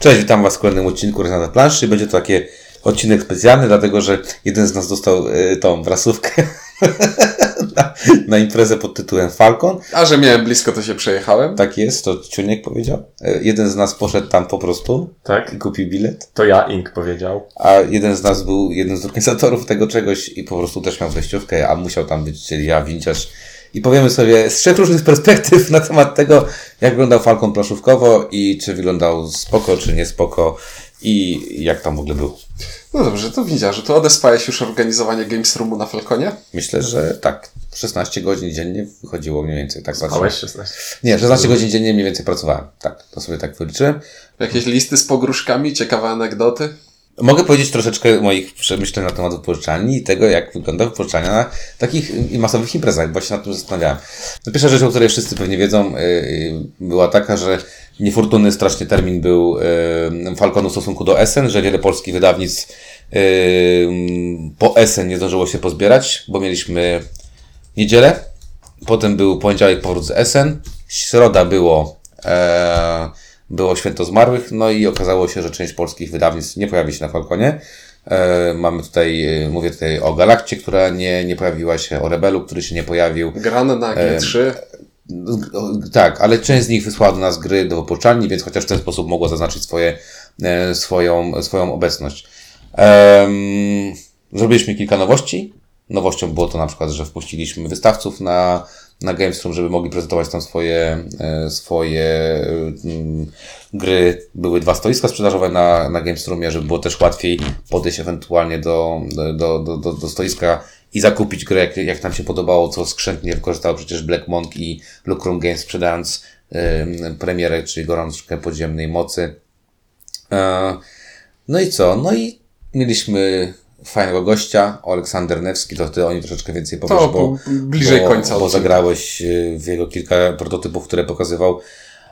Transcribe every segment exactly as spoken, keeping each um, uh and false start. Cześć, witam Was w kolejnym odcinku Roznada Planszy. Będzie to taki odcinek specjalny, dlatego że jeden z nas dostał y, tą wrasówkę na, na imprezę pod tytułem Falkon. A że miałem blisko, to się przejechałem. Tak jest, to Ciuniek powiedział. Y, jeden z nas poszedł tam po prostu tak. I kupił bilet. To ja, Ink powiedział. A jeden z nas był jeden z organizatorów tego czegoś i po prostu też miał wejściówkę, a musiał tam być, czyli ja, Windziarz. I powiemy sobie z trzech różnych perspektyw na temat tego, jak wyglądał Falkon planszówkowo i czy wyglądał spoko, czy nie spoko i jak tam w ogóle był. No dobrze, to widziałem, że to odespałeś już organizowanie Games Roomu na Falkonie? Myślę, że tak. szesnaście godzin dziennie wychodziło mniej więcej. Tak. Spałeś szesnaście? Nie, szesnaście godzin dziennie mniej więcej pracowałem. Tak, to sobie tak wyliczyłem. Jakieś listy z pogróżkami, ciekawe anegdoty? Mogę powiedzieć troszeczkę moich przemyśleń na temat wypożyczalni i tego, jak wygląda wypożyczalnia na takich masowych imprezach, bo się nad tym zastanawiałem. No, pierwsza rzecz, o której wszyscy pewnie wiedzą, yy, była taka, że niefortunny strasznie termin był yy, Falconu w stosunku do Essen, że wiele polskich wydawnictw yy, po Essen nie zdążyło się pozbierać, bo mieliśmy niedzielę, potem był poniedziałek powrót z Essen, środa było... Yy, Było Święto Zmarłych, no i okazało się, że część polskich wydawnictw nie pojawi się na Falkonie. E, mamy tutaj, mówię tutaj o Galakcie, która nie, nie pojawiła się, o Rebelu, który się nie pojawił. Gran na G trzy. E, tak, ale część z nich wysłała do nas gry do wypoczalni, więc chociaż w ten sposób mogła zaznaczyć swoje, e, swoją, swoją obecność. E, zrobiliśmy kilka nowości. Nowością było to na przykład, że wpuściliśmy wystawców na na Games Room, żeby mogli prezentować tam swoje swoje gry. Były dwa stoiska sprzedażowe na, na Games Roomie, żeby było też łatwiej podejść ewentualnie do, do, do, do, do stoiska i zakupić grę, jak, jak nam się podobało, co skrzętnie wykorzystało przecież Black Monk i Lucrum Games, sprzedając y, premierę, czyli Gorączkę Podziemnej Mocy. E, no i co? No i mieliśmy fajnego gościa, Aleksandr Niewski, to ty o nim troszeczkę więcej powiesz, to, bo, bliżej bo, końca bo zagrałeś w jego kilka prototypów, które pokazywał.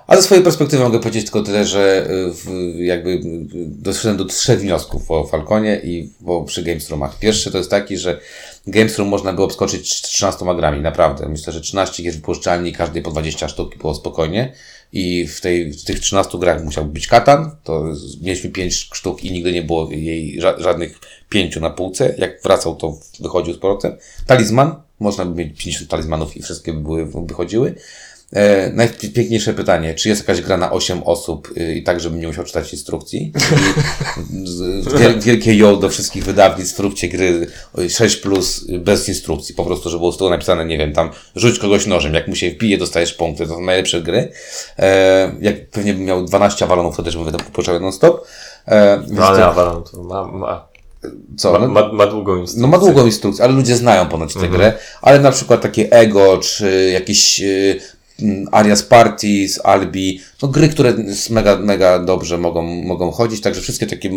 A ze swojej perspektywy mogę powiedzieć tylko tyle, że w, jakby doszedłem do trzech wniosków o Falconie i o, przy Games Roomach. Pierwszy to jest taki, że Games Room można by obskoczyć trzynastoma grami, naprawdę. Myślę, że trzynaście jest wypuszczalni, każdej po dwadzieścia sztuk było spokojnie. I w, tej, w tych trzynastu grach musiał być Katan, to mieliśmy pięć sztuk i nigdy nie było jej ża- żadnych pięciu na półce. Jak wracał, to wychodził z powrotem. Talizman, można by mieć pięćdziesiąt talizmanów i wszystkie by były, wychodziły. E, najpiękniejsze pytanie, czy jest jakaś gra na osiem osób e, i tak, żebym nie musiał czytać instrukcji? Wiel, wielkie jol do wszystkich wydawnictw, róbcie gry sześć plus bez instrukcji, po prostu, żeby było z tego napisane, nie wiem, tam rzuć kogoś nożem, jak mu się wbije, dostajesz punkty, to są najlepsze gry. E, jak pewnie bym miał dwanaście awalonów, to też bym wypoczęł non-stop. E, no ale awalon to ma... ma. Co? Ma, ma, ma długą instrukcję. No ma długą instrukcję, ale ludzie znają ponoć tę mhm. grę, ale na przykład takie Ego, czy jakieś... Yy, Arias Party z Albi, no gry, które mega, mega dobrze mogą, mogą chodzić, także wszystkie takie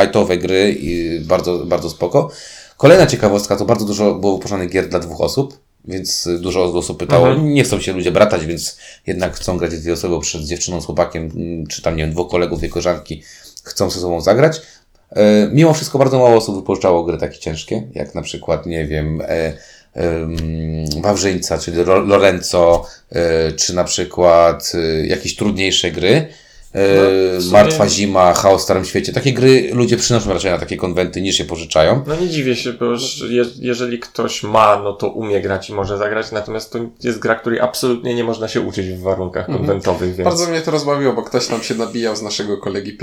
lightowe gry i bardzo, bardzo spoko. Kolejna ciekawostka, to bardzo dużo było wypuszczanych gier dla dwóch osób, więc dużo osób pytało, mhm. nie chcą się ludzie bratać, więc jednak chcą grać dwie osoby przed dziewczyną, z chłopakiem, czy tam, nie wiem, dwóch kolegów i koleżanki chcą ze sobą zagrać. E, mimo wszystko bardzo mało osób wypożyczało gry takie ciężkie, jak na przykład, nie wiem, e, Wawrzyńca, czyli Lorenzo, czy na przykład jakieś trudniejsze gry, no, sumie... Martwa Zima, Chaos w Starym Świecie. Takie gry ludzie przynoszą raczej na takie konwenty, niż je pożyczają. No nie dziwię się, bo je- jeżeli ktoś ma, no to umie grać i może zagrać, natomiast to jest gra, której absolutnie nie można się uczyć w warunkach konwentowych. Mm-hmm. Więc... Bardzo mnie to rozbawiło, bo ktoś tam się nabijał z naszego kolegi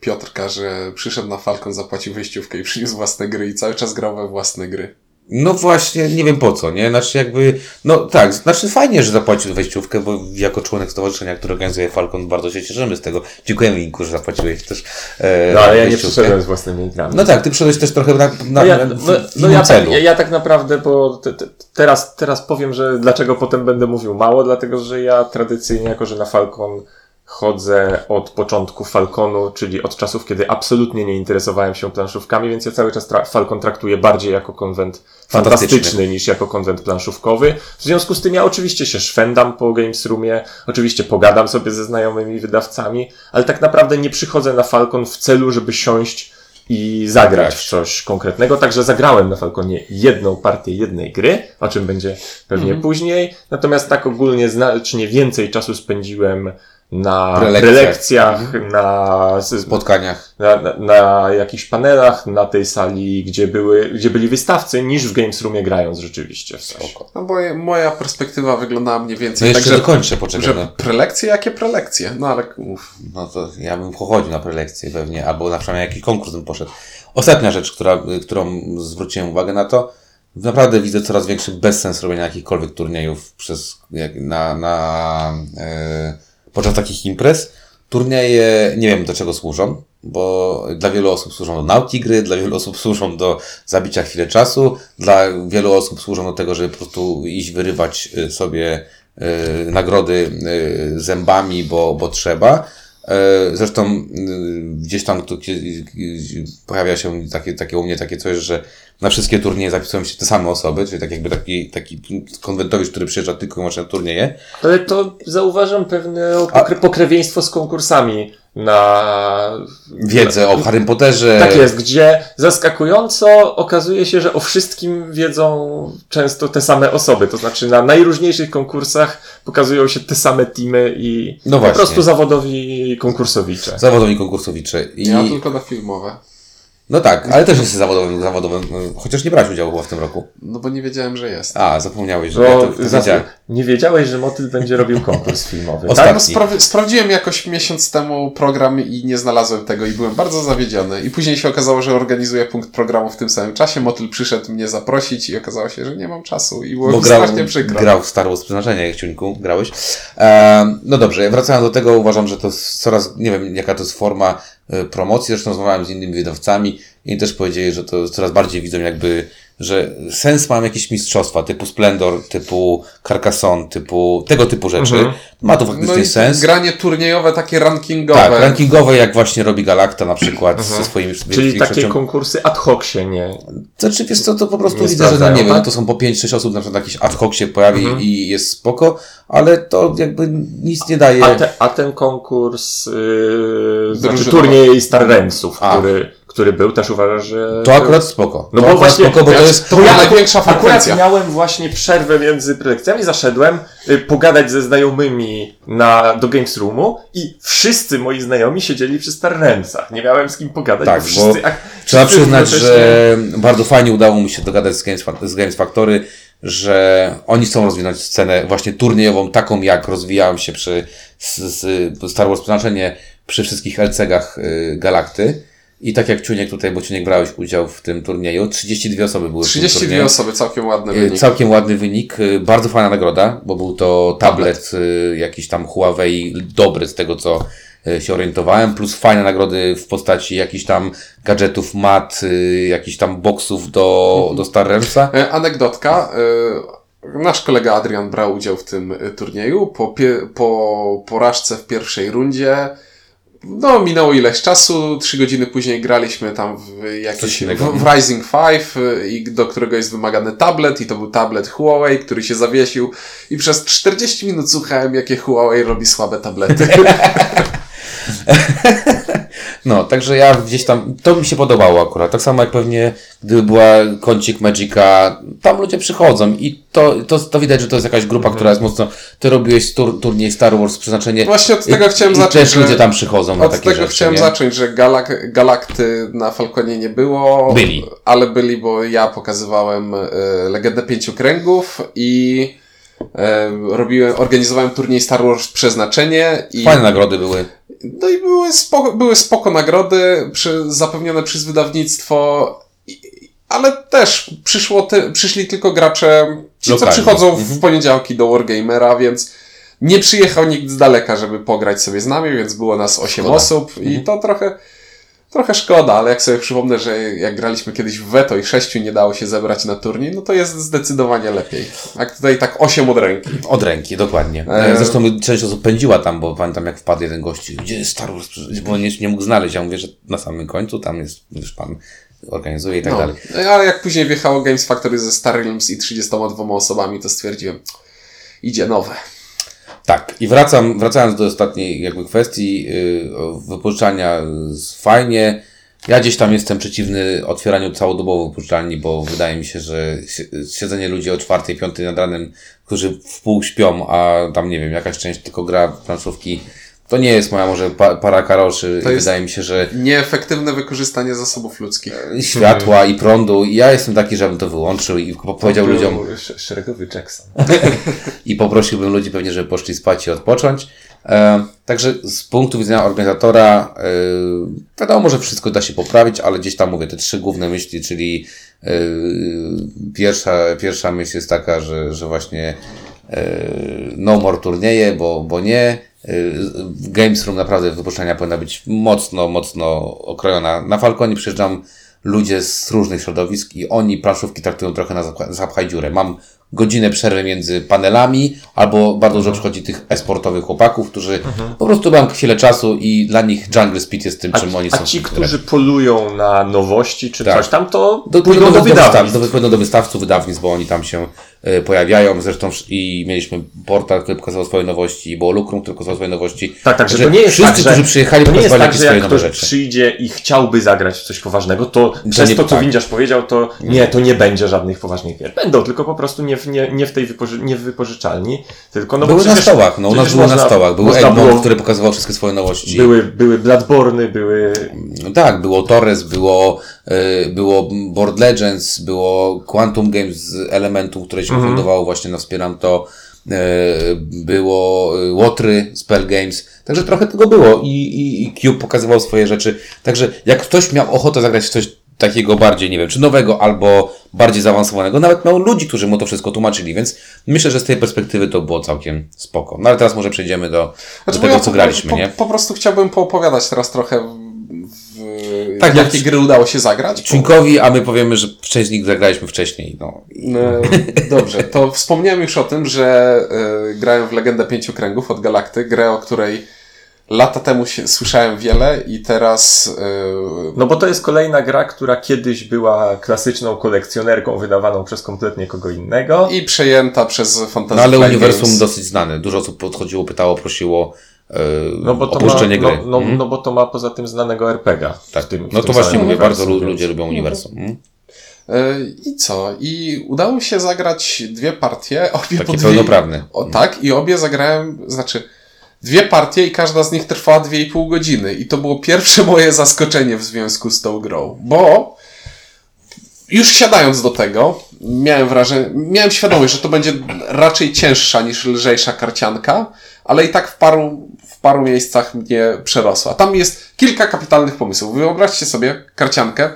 Piotrka, że przyszedł na Falcon, zapłacił wejściówkę i przyniósł własne gry i cały czas grał we własne gry. No właśnie, nie wiem po co, nie? Znaczy jakby, no tak, znaczy fajnie, że zapłacił wejściówkę, bo jako członek stowarzyszenia, które organizuje Falcon, bardzo się cieszymy z tego. Dziękujemy, Inku, że zapłaciłeś też e, no ale ja wejściówkę. Nie przyszedłem z własnymi grami. No tak, ty przyszedłeś też trochę na, na, no ja, no, w, no ja, celu. Ja, ja tak naprawdę, bo te, te, teraz, teraz powiem, że dlaczego potem będę mówił mało, dlatego że ja tradycyjnie, jako że na Falcon chodzę od początku Falconu, czyli od czasów, kiedy absolutnie nie interesowałem się planszówkami, więc ja cały czas tra- Falcon traktuję bardziej jako konwent fantastyczny. fantastyczny niż jako konwent planszówkowy. W związku z tym ja oczywiście się szwendam po Games Roomie, oczywiście pogadam sobie ze znajomymi wydawcami, ale tak naprawdę nie przychodzę na Falcon w celu, żeby siąść i zagrać w coś konkretnego. Także zagrałem na Falconie jedną partię jednej gry, o czym będzie pewnie mm. później. Natomiast tak ogólnie znacznie więcej czasu spędziłem na prelekcjach, prelekcjach mhm. na spotkaniach, na, na, na jakichś panelach, na tej sali, gdzie były, gdzie byli wystawcy, niż w Games Roomie grając rzeczywiście w coś. No bo moja perspektywa wyglądała mniej więcej no tak, że, dokończę, poczekaj, że no. prelekcje, jakie prelekcje? No ale uff. No to ja bym pochodził na prelekcje pewnie, albo na przykład na jakiś konkurs bym poszedł. Ostatnia rzecz, która, którą zwróciłem uwagę na to, naprawdę widzę coraz większy bezsens robienia jakichkolwiek turniejów przez, jak, na, na, yy, podczas takich imprez. Turnieje nie wiem do czego służą, bo dla wielu osób służą do nauki gry, dla wielu osób służą do zabicia chwilę czasu, dla wielu osób służą do tego, żeby po prostu iść wyrywać sobie y, nagrody y, zębami, bo, bo trzeba. Y, zresztą y, gdzieś tam tu, y, y, pojawia się takie, takie u mnie takie coś, że na wszystkie turnieje zapisują się te same osoby, czyli tak jakby taki, taki konwentowicz, który przyjeżdża tylko i wyłącznie na turnieje. Ale to zauważam pewne pokry- pokrewieństwo z konkursami na... Wiedzę o Harrym Potterze. Tak jest, gdzie zaskakująco okazuje się, że o wszystkim wiedzą często te same osoby. To znaczy na najróżniejszych konkursach pokazują się te same teamy i no po właśnie. prostu zawodowi konkursowicze. Zawodowi konkursowicze. I... Ja tylko na filmowe. No tak, ale też jesteś zawodowym, zawodowym, chociaż nie brałeś udziału chyba w tym roku. No bo nie wiedziałem, że jest. A, zapomniałeś, że no, ja wiedziałem. Nie wiedziałeś, że Motyl będzie robił konkurs filmowy. Ostatni. Tak, no spra- sprawdziłem jakoś miesiąc temu program i nie znalazłem tego i byłem bardzo zawiedziony. I później się okazało, że organizuję punkt programu w tym samym czasie. Motyl przyszedł mnie zaprosić i okazało się, że nie mam czasu i było grał, strasznie przykro. Grał w Star Wars Przeznaczenie, Ciuniku, grałeś. Eee, no dobrze, wracając do tego, uważam, że to jest coraz, nie wiem jaka to jest forma promocji, zresztą rozmawiałem z innymi wydawcami i też powiedzieli, że to coraz bardziej widzą jakby, że sens mają jakieś mistrzostwa typu Splendor, typu Carcassonne, typu tego typu rzeczy. Mhm. Ma to faktycznie no i sens. Granie turniejowe, takie rankingowe. Tak, rankingowe jak właśnie robi Galakta na przykład mhm. ze swoimi... Czyli takie rzeczą. Konkursy ad hoc się nie... Znaczy wiesz co, to po prostu widzę, że no nie wiem, to są po pięć sześć osób na przykład jakiś ad hoc się pojawi mhm. i jest spoko, ale to jakby nic nie daje. A, te, a ten konkurs, yy, znaczy turniej Star Ramsów, który... który był, też uważasz, że... To akurat spoko. No to bo właśnie, spoko, bo to jest to ja największa frekwencja. Akurat miałem właśnie przerwę między prelekcjami, zaszedłem y, pogadać ze znajomymi na, do Games Roomu i wszyscy moi znajomi siedzieli przy Star Ramsach. Nie miałem z kim pogadać. Tak, bo wszyscy, bo a, trzeba przyznać, że bardzo fajnie udało mi się dogadać z Games, z Games Factory, że oni chcą rozwinąć scenę właśnie turniejową, taką jak rozwijałem się przy z, z Star Wars Przeznaczenie przy wszystkich L C G-ach y, Galakty. I tak jak Ciuniek tutaj, bo Ciuniek brałeś udział w tym turnieju, trzydzieści dwie osoby były trzydzieści dwie w tym turnieju. osoby, całkiem ładny wynik. Całkiem ładny wynik, bardzo fajna nagroda, bo był to tablet, tablet. jakiś tam Huawei, dobry z tego co się orientowałem, plus fajne nagrody w postaci jakichś tam gadżetów, mat, jakichś tam boksów do, mhm. do Star Ramsa. Anegdotka. Nasz kolega Adrian brał udział w tym turnieju po, pie- po porażce w pierwszej rundzie. No, minęło ileś czasu, trzy godziny później graliśmy tam w jakiś, w, w Rising pięć, i do którego jest wymagany tablet, i to był tablet Huawei, który się zawiesił, i przez czterdzieści minut słuchałem, jakie Huawei robi słabe tablety. No, także ja gdzieś tam, to mi się podobało akurat, tak samo jak pewnie, gdyby była kącik Magica, tam ludzie przychodzą i to, to, to widać, że to jest jakaś grupa, mhm. która jest mocno, ty robiłeś tur, turniej Star Wars Przeznaczenie. Właśnie od tego i, chciałem i zacząć, też że, ludzie tam przychodzą na takie rzeczy. Od tego chciałem nie? zacząć, że Galak, Galakty na Falkonie nie było, byli. ale byli, bo ja pokazywałem y, Legendę Pięciu Kręgów i... Robiłem, organizowałem turniej Star Wars Przeznaczenie i... Fajne nagrody były. No i były spoko, były spoko nagrody przy, zapewnione przez wydawnictwo, i, ale też przyszło ty, przyszli tylko gracze, ci lokalnie. Co przychodzą mhm. w poniedziałki do Wargamera, więc nie przyjechał nikt z daleka, żeby pograć sobie z nami, więc było nas osiem szkoda. osób mhm. i to trochę... Trochę szkoda, ale jak sobie przypomnę, że jak graliśmy kiedyś w Veto i sześciu nie dało się zebrać na turniej, no to jest zdecydowanie lepiej. A tutaj tak osiem od ręki. Od ręki, dokładnie. E... Zresztą część osób pędziła tam, bo pamiętam jak wpadł jeden gość, gdzie jest Star Wars, bo nie, nie mógł znaleźć. Ja mówię, że na samym końcu tam jest, wiesz, pan organizuje i tak no, dalej. Ale jak później wjechało Games Factory ze Star Realms i trzydziestoma dwoma osobami, to stwierdziłem, idzie nowe. Tak, i wracam, wracając do ostatniej jakby kwestii, yy, wypożyczania fajnie. Ja gdzieś tam jestem przeciwny otwieraniu całodobowo wypożyczalni, bo wydaje mi się, że siedzenie ludzi o czwartej, piątej nad ranem, którzy w pół śpią, a tam nie wiem, jakaś część tylko gra planszówki, To nie jest moja może pa- para karoszy. To wydaje mi się, że... nieefektywne wykorzystanie zasobów ludzkich. Światła i prądu. I ja jestem taki, żebym to wyłączył i powiedział to ludziom... Sz- szeregowy Jackson. I poprosiłbym ludzi pewnie, żeby poszli spać i odpocząć. E, także z punktu widzenia organizatora e, wiadomo, że wszystko da się poprawić, ale gdzieś tam mówię, te trzy główne myśli, czyli e, pierwsza, pierwsza myśl jest taka, że, że właśnie e, no more turnieje, bo, bo nie... Games Room naprawdę wypuszczania powinna być mocno, mocno okrojona. Na Falconie przyjeżdżam ludzie z różnych środowisk i oni planszówki traktują trochę na zapchaj dziurę. Mam godzinę przerwy między panelami, albo bardzo dużo przychodzi tych esportowych chłopaków, którzy mhm. po prostu mają chwilę czasu i dla nich Jungle Speed jest tym, czym a, oni są. A ci, którzy polują na nowości czy tak. coś tam, to do, pójdą do, do, do wydawnictw. Do, do, do wystawców wydawnictw, bo oni tam się y, pojawiają. Zresztą i mieliśmy Portal, który pokazał swoje nowości, było Lucrum, który pokazał swoje nowości. Tak, tak, że to nie jest wszyscy, tak, że, którzy przyjechali, to nie jest tak, że jak ktoś rzeczy. przyjdzie i chciałby zagrać w coś poważnego, to, to przez nie, to, co tak. Windziarz powiedział, to nie, to nie będzie żadnych poważnych gier. Będą, tylko po prostu nie Nie, nie w tej wypoży- nie w wypożyczalni, tylko no bo były przecież, na stołach, no u nas były na stołach, były Edmond, który pokazywał wszystkie swoje nowości. Były, były Bladborny, były... No tak, było Torres, było, y, było Board Legends, było Quantum Games z elementów, które się mm-hmm. fundowało właśnie, no wspieram to, y, było Łotry, Spell Games, także trochę tego było i, i, i Cube pokazywał swoje rzeczy, także jak ktoś miał ochotę zagrać w coś takiego bardziej, nie wiem, czy nowego, albo bardziej zaawansowanego. Nawet miał ludzi, którzy mu to wszystko tłumaczyli, więc myślę, że z tej perspektywy to było całkiem spoko. No ale teraz może przejdziemy do, znaczy, do tego, ja co po, graliśmy, po, nie? Po prostu chciałbym poopowiadać teraz trochę, w, tak, jakie no, gry udało się zagrać. Ciunkowi, a my powiemy, że część z nich zagraliśmy wcześniej. No. No, dobrze, to wspomniałem już o tym, że y, grają w Legendę Pięciu Kręgów od Galakty, grę, o której lata temu się, słyszałem wiele i teraz... Yy... No bo to jest kolejna gra, która kiedyś była klasyczną kolekcjonerką wydawaną przez kompletnie kogo innego. I przejęta przez Fantasy. No ale uniwersum Games. Dosyć znane. Dużo osób podchodziło, pytało, prosiło yy, no bo to opuszczenie ma, gry. No, no, hmm? no bo to ma poza tym znanego er pe gie. Tak. W tym, w no to właśnie mówię, bardzo lu- ludzie lubią uniwersum. Hmm? I co? I udało się zagrać dwie partie. Obie Takie dwie... pełnoprawne. O, tak, i obie zagrałem, znaczy... Dwie partie i każda z nich trwała dwie i pół godziny. I to było pierwsze moje zaskoczenie w związku z tą grą. Bo już siadając do tego, miałem wrażenie, miałem świadomość, że to będzie raczej cięższa niż lżejsza karcianka, ale i tak w paru, w paru miejscach mnie przerosła. Tam jest kilka kapitalnych pomysłów. Wyobraźcie sobie karciankę.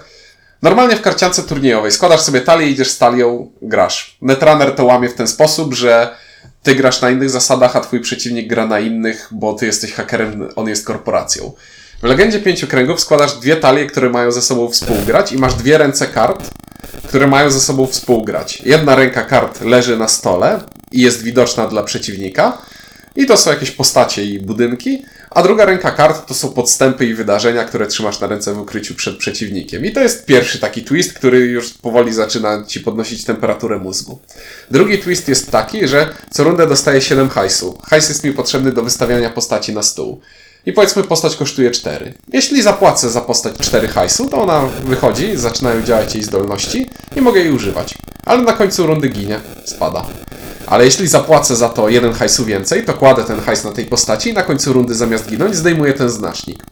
Normalnie w karciance turniejowej składasz sobie talię, idziesz z talią, grasz. Netrunner to łamie w ten sposób, że ty grasz na innych zasadach, a twój przeciwnik gra na innych, bo ty jesteś hakerem, on jest korporacją. W Legendzie Pięciu Kręgów składasz dwie talie, które mają ze sobą współgrać i masz dwie ręce kart, które mają ze sobą współgrać. Jedna ręka kart leży na stole i jest widoczna dla przeciwnika i to są jakieś postacie i budynki, a druga ręka kart to są podstępy i wydarzenia, które trzymasz na ręce w ukryciu przed przeciwnikiem. I to jest pierwszy taki twist, który już powoli zaczyna ci podnosić temperaturę mózgu. Drugi twist jest taki, że co rundę dostaję siedem hajsu. Hajs jest mi potrzebny do wystawiania postaci na stół. I powiedzmy postać kosztuje cztery. Jeśli zapłacę za postać cztery hajsu, to ona wychodzi, zaczynają działać jej zdolności i mogę jej używać. Ale na końcu rundy ginie, spada. Ale jeśli zapłacę za to jeden hajsu więcej, to kładę ten hajs na tej postaci i na końcu rundy zamiast ginąć zdejmuję ten znacznik.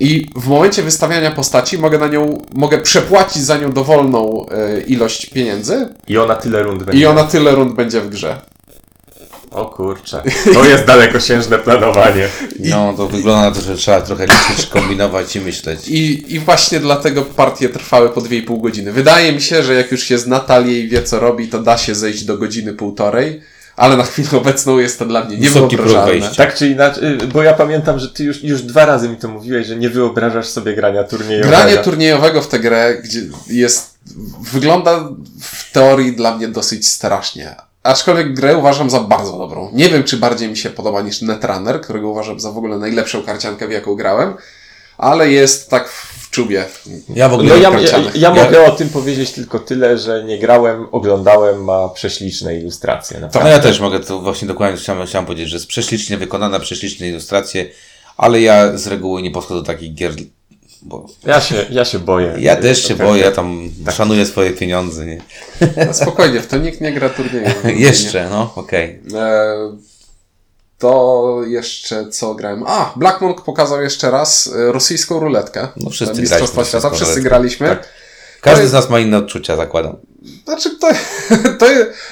I w momencie wystawiania postaci mogę na nią, mogę przepłacić za nią dowolną y, ilość pieniędzy. I ona tyle rund będzie. I ona tyle rund będzie w grze. O kurczę, to jest dalekosiężne planowanie. I, no to wygląda na to, że trzeba trochę liczyć, kombinować i myśleć. I, i właśnie dlatego partie trwały po dwie i pół godziny. Wydaje mi się, że jak już się zna talię i wie co robi, to da się zejść do godziny półtorej, ale na chwilę obecną jest to dla mnie niewyobrażalne. Tak czy inaczej, bo ja pamiętam, że ty już, już dwa razy mi to mówiłeś, że nie wyobrażasz sobie grania turniejowego. Granie turniejowego w tę grę, gdzie jest, wygląda w teorii dla mnie dosyć strasznie. Aczkolwiek grę uważam za bardzo dobrą. Nie wiem, czy bardziej mi się podoba niż Netrunner, którego uważam za w ogóle najlepszą karciankę, w jaką grałem, ale jest tak w czubie. Ja w ogóle no ja, ja, ja mogę o tym powiedzieć tylko tyle, że nie grałem, oglądałem, ma prześliczne ilustracje. Naprawdę. No ja też mogę, to właśnie dokładnie chciałem, chciałem powiedzieć, że jest prześlicznie wykonana, prześliczne ilustracje, ale ja z reguły nie podchodzę do takich gier. Bo... Ja się, ja się boję. Ja też się boję, ja tam tak. szanuję swoje pieniądze. Nie? No spokojnie, w to nikt nie gra turnieju. Jeszcze, no okej. Okay. To jeszcze co grałem? A, Black Monk pokazał jeszcze raz rosyjską ruletkę. No wszyscy Mistrzostwa Świata, wszyscy ruletkę. graliśmy. Tak. Każdy jest... z nas ma inne odczucia, zakładam. Znaczy, to, to,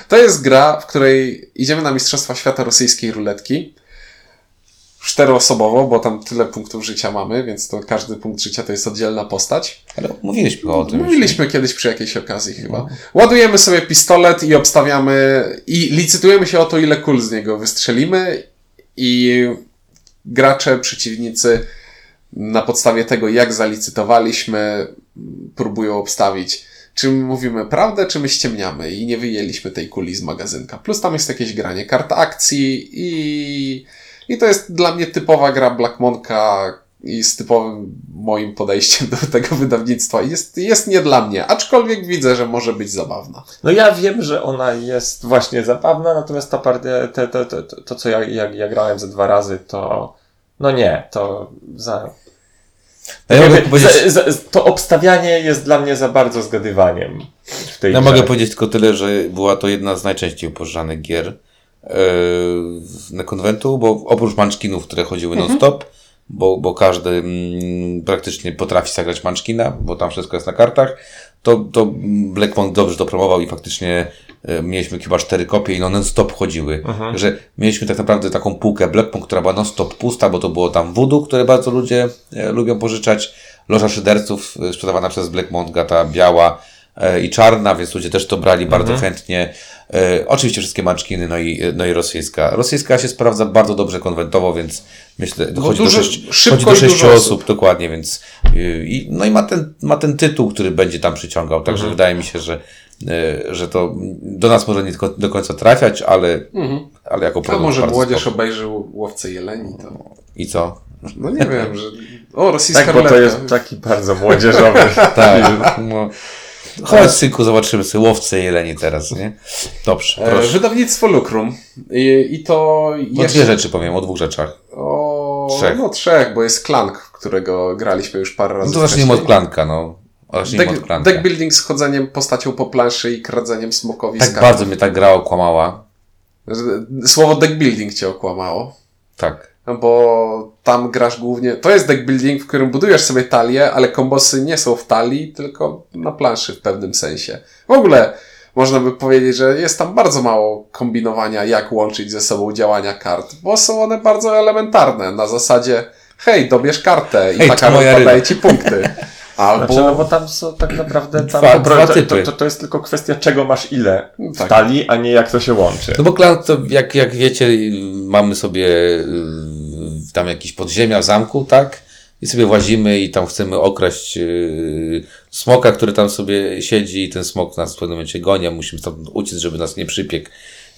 to jest gra, w której idziemy na Mistrzostwa Świata rosyjskiej ruletki. Czteroosobowo, bo tam tyle punktów życia mamy, więc to każdy punkt życia to jest oddzielna postać. Ale mówiliśmy o tym. Mówiliśmy już kiedyś przy jakiejś okazji chyba. No. Ładujemy sobie pistolet i obstawiamy i licytujemy się o to, ile kul z niego wystrzelimy i gracze, przeciwnicy na podstawie tego, jak zalicytowaliśmy, próbują obstawić, czy mówimy prawdę, czy my ściemniamy i nie wyjęliśmy tej kuli z magazynka. Plus tam jest jakieś granie kart akcji i... I to jest dla mnie typowa gra Black Monka i z typowym moim podejściem do tego wydawnictwa. Jest, jest nie dla mnie, aczkolwiek widzę, że może być zabawna. No ja wiem, że ona jest właśnie zabawna, natomiast ta partia, te, te, te, to co ja, ja, ja grałem ze dwa razy, to no nie, to za... Ja ja mówię, za, za, to obstawianie jest dla mnie za bardzo zgadywaniem w tej Ja grze. Mogę powiedzieć tylko tyle, że była to jedna z najczęściej upożyczanych gier na konwentu, bo oprócz munchkinów, które chodziły mhm. non-stop, bo, bo każdy m, praktycznie potrafi zagrać munchkina, bo tam wszystko jest na kartach, to, to Black Monk dobrze dopromował i faktycznie e, mieliśmy chyba cztery kopie i no non-stop chodziły. Mhm. Także mieliśmy tak naprawdę taką półkę Black Monk, która była non-stop pusta, bo to było tam voodoo, które bardzo ludzie e, lubią pożyczać. Loża szyderców e, sprzedawana przez Black Monka, ta biała e, i czarna, więc ludzie też to brali mhm. bardzo chętnie. E, oczywiście wszystkie munchkiny, no i, no i rosyjska. Rosyjska się sprawdza bardzo dobrze konwentowo, więc myślę, no chodzi, dużo, do sześć, chodzi do sześciu osób. osób, dokładnie, więc i, no i ma ten, ma ten tytuł, który będzie tam przyciągał, także mhm. wydaje mi się, że, że to do nas może nie do końca trafiać, ale, mhm. ale jako problem. A może młodzież spoko. obejrzył Łowcę Jeleni to. I co? No nie wiem, że... O, rosyjska tak, ruletka. Bo to jest taki bardzo młodzieżowy. Tak, no. Chodź, synku, zobaczymy sobie Łowcę Jeleni teraz, nie? Dobrze, proszę. Wydawnictwo Lucrum. I, i to jeszcze... O dwie rzeczy powiem, o dwóch rzeczach. O... Trzech. No trzech, bo jest Clank, którego graliśmy już parę razy. No to zacznijmy od Clanka, no. Zacznijmy od Clanka. Deck building z chodzeniem postacią po planszy i kradzeniem smokowiska. Tak bardzo mnie ta gra okłamała. Słowo deck building cię okłamało. Tak. No bo tam grasz głównie... To jest deck building, w którym budujesz sobie talię, ale kombosy nie są w talii, tylko na planszy w pewnym sensie. W ogóle można by powiedzieć, że jest tam bardzo mało kombinowania, jak łączyć ze sobą działania kart, bo są one bardzo elementarne. Na zasadzie, hej, dobierz kartę i hej, ta karta daje ci punkty. Albo... Znaczy, no bo tam są tak naprawdę tam dwa, dwa typy. To, to, to jest tylko kwestia, czego masz ile w tak. talii, a nie jak to się łączy. No bo Clank, to jak, jak wiecie, mamy sobie tam jakiś podziemia w zamku, tak? I sobie włazimy i tam chcemy okraść yy, smoka, który tam sobie siedzi i ten smok nas w pewnym momencie goni, a musimy tam uciec, żeby nas nie przypiekł.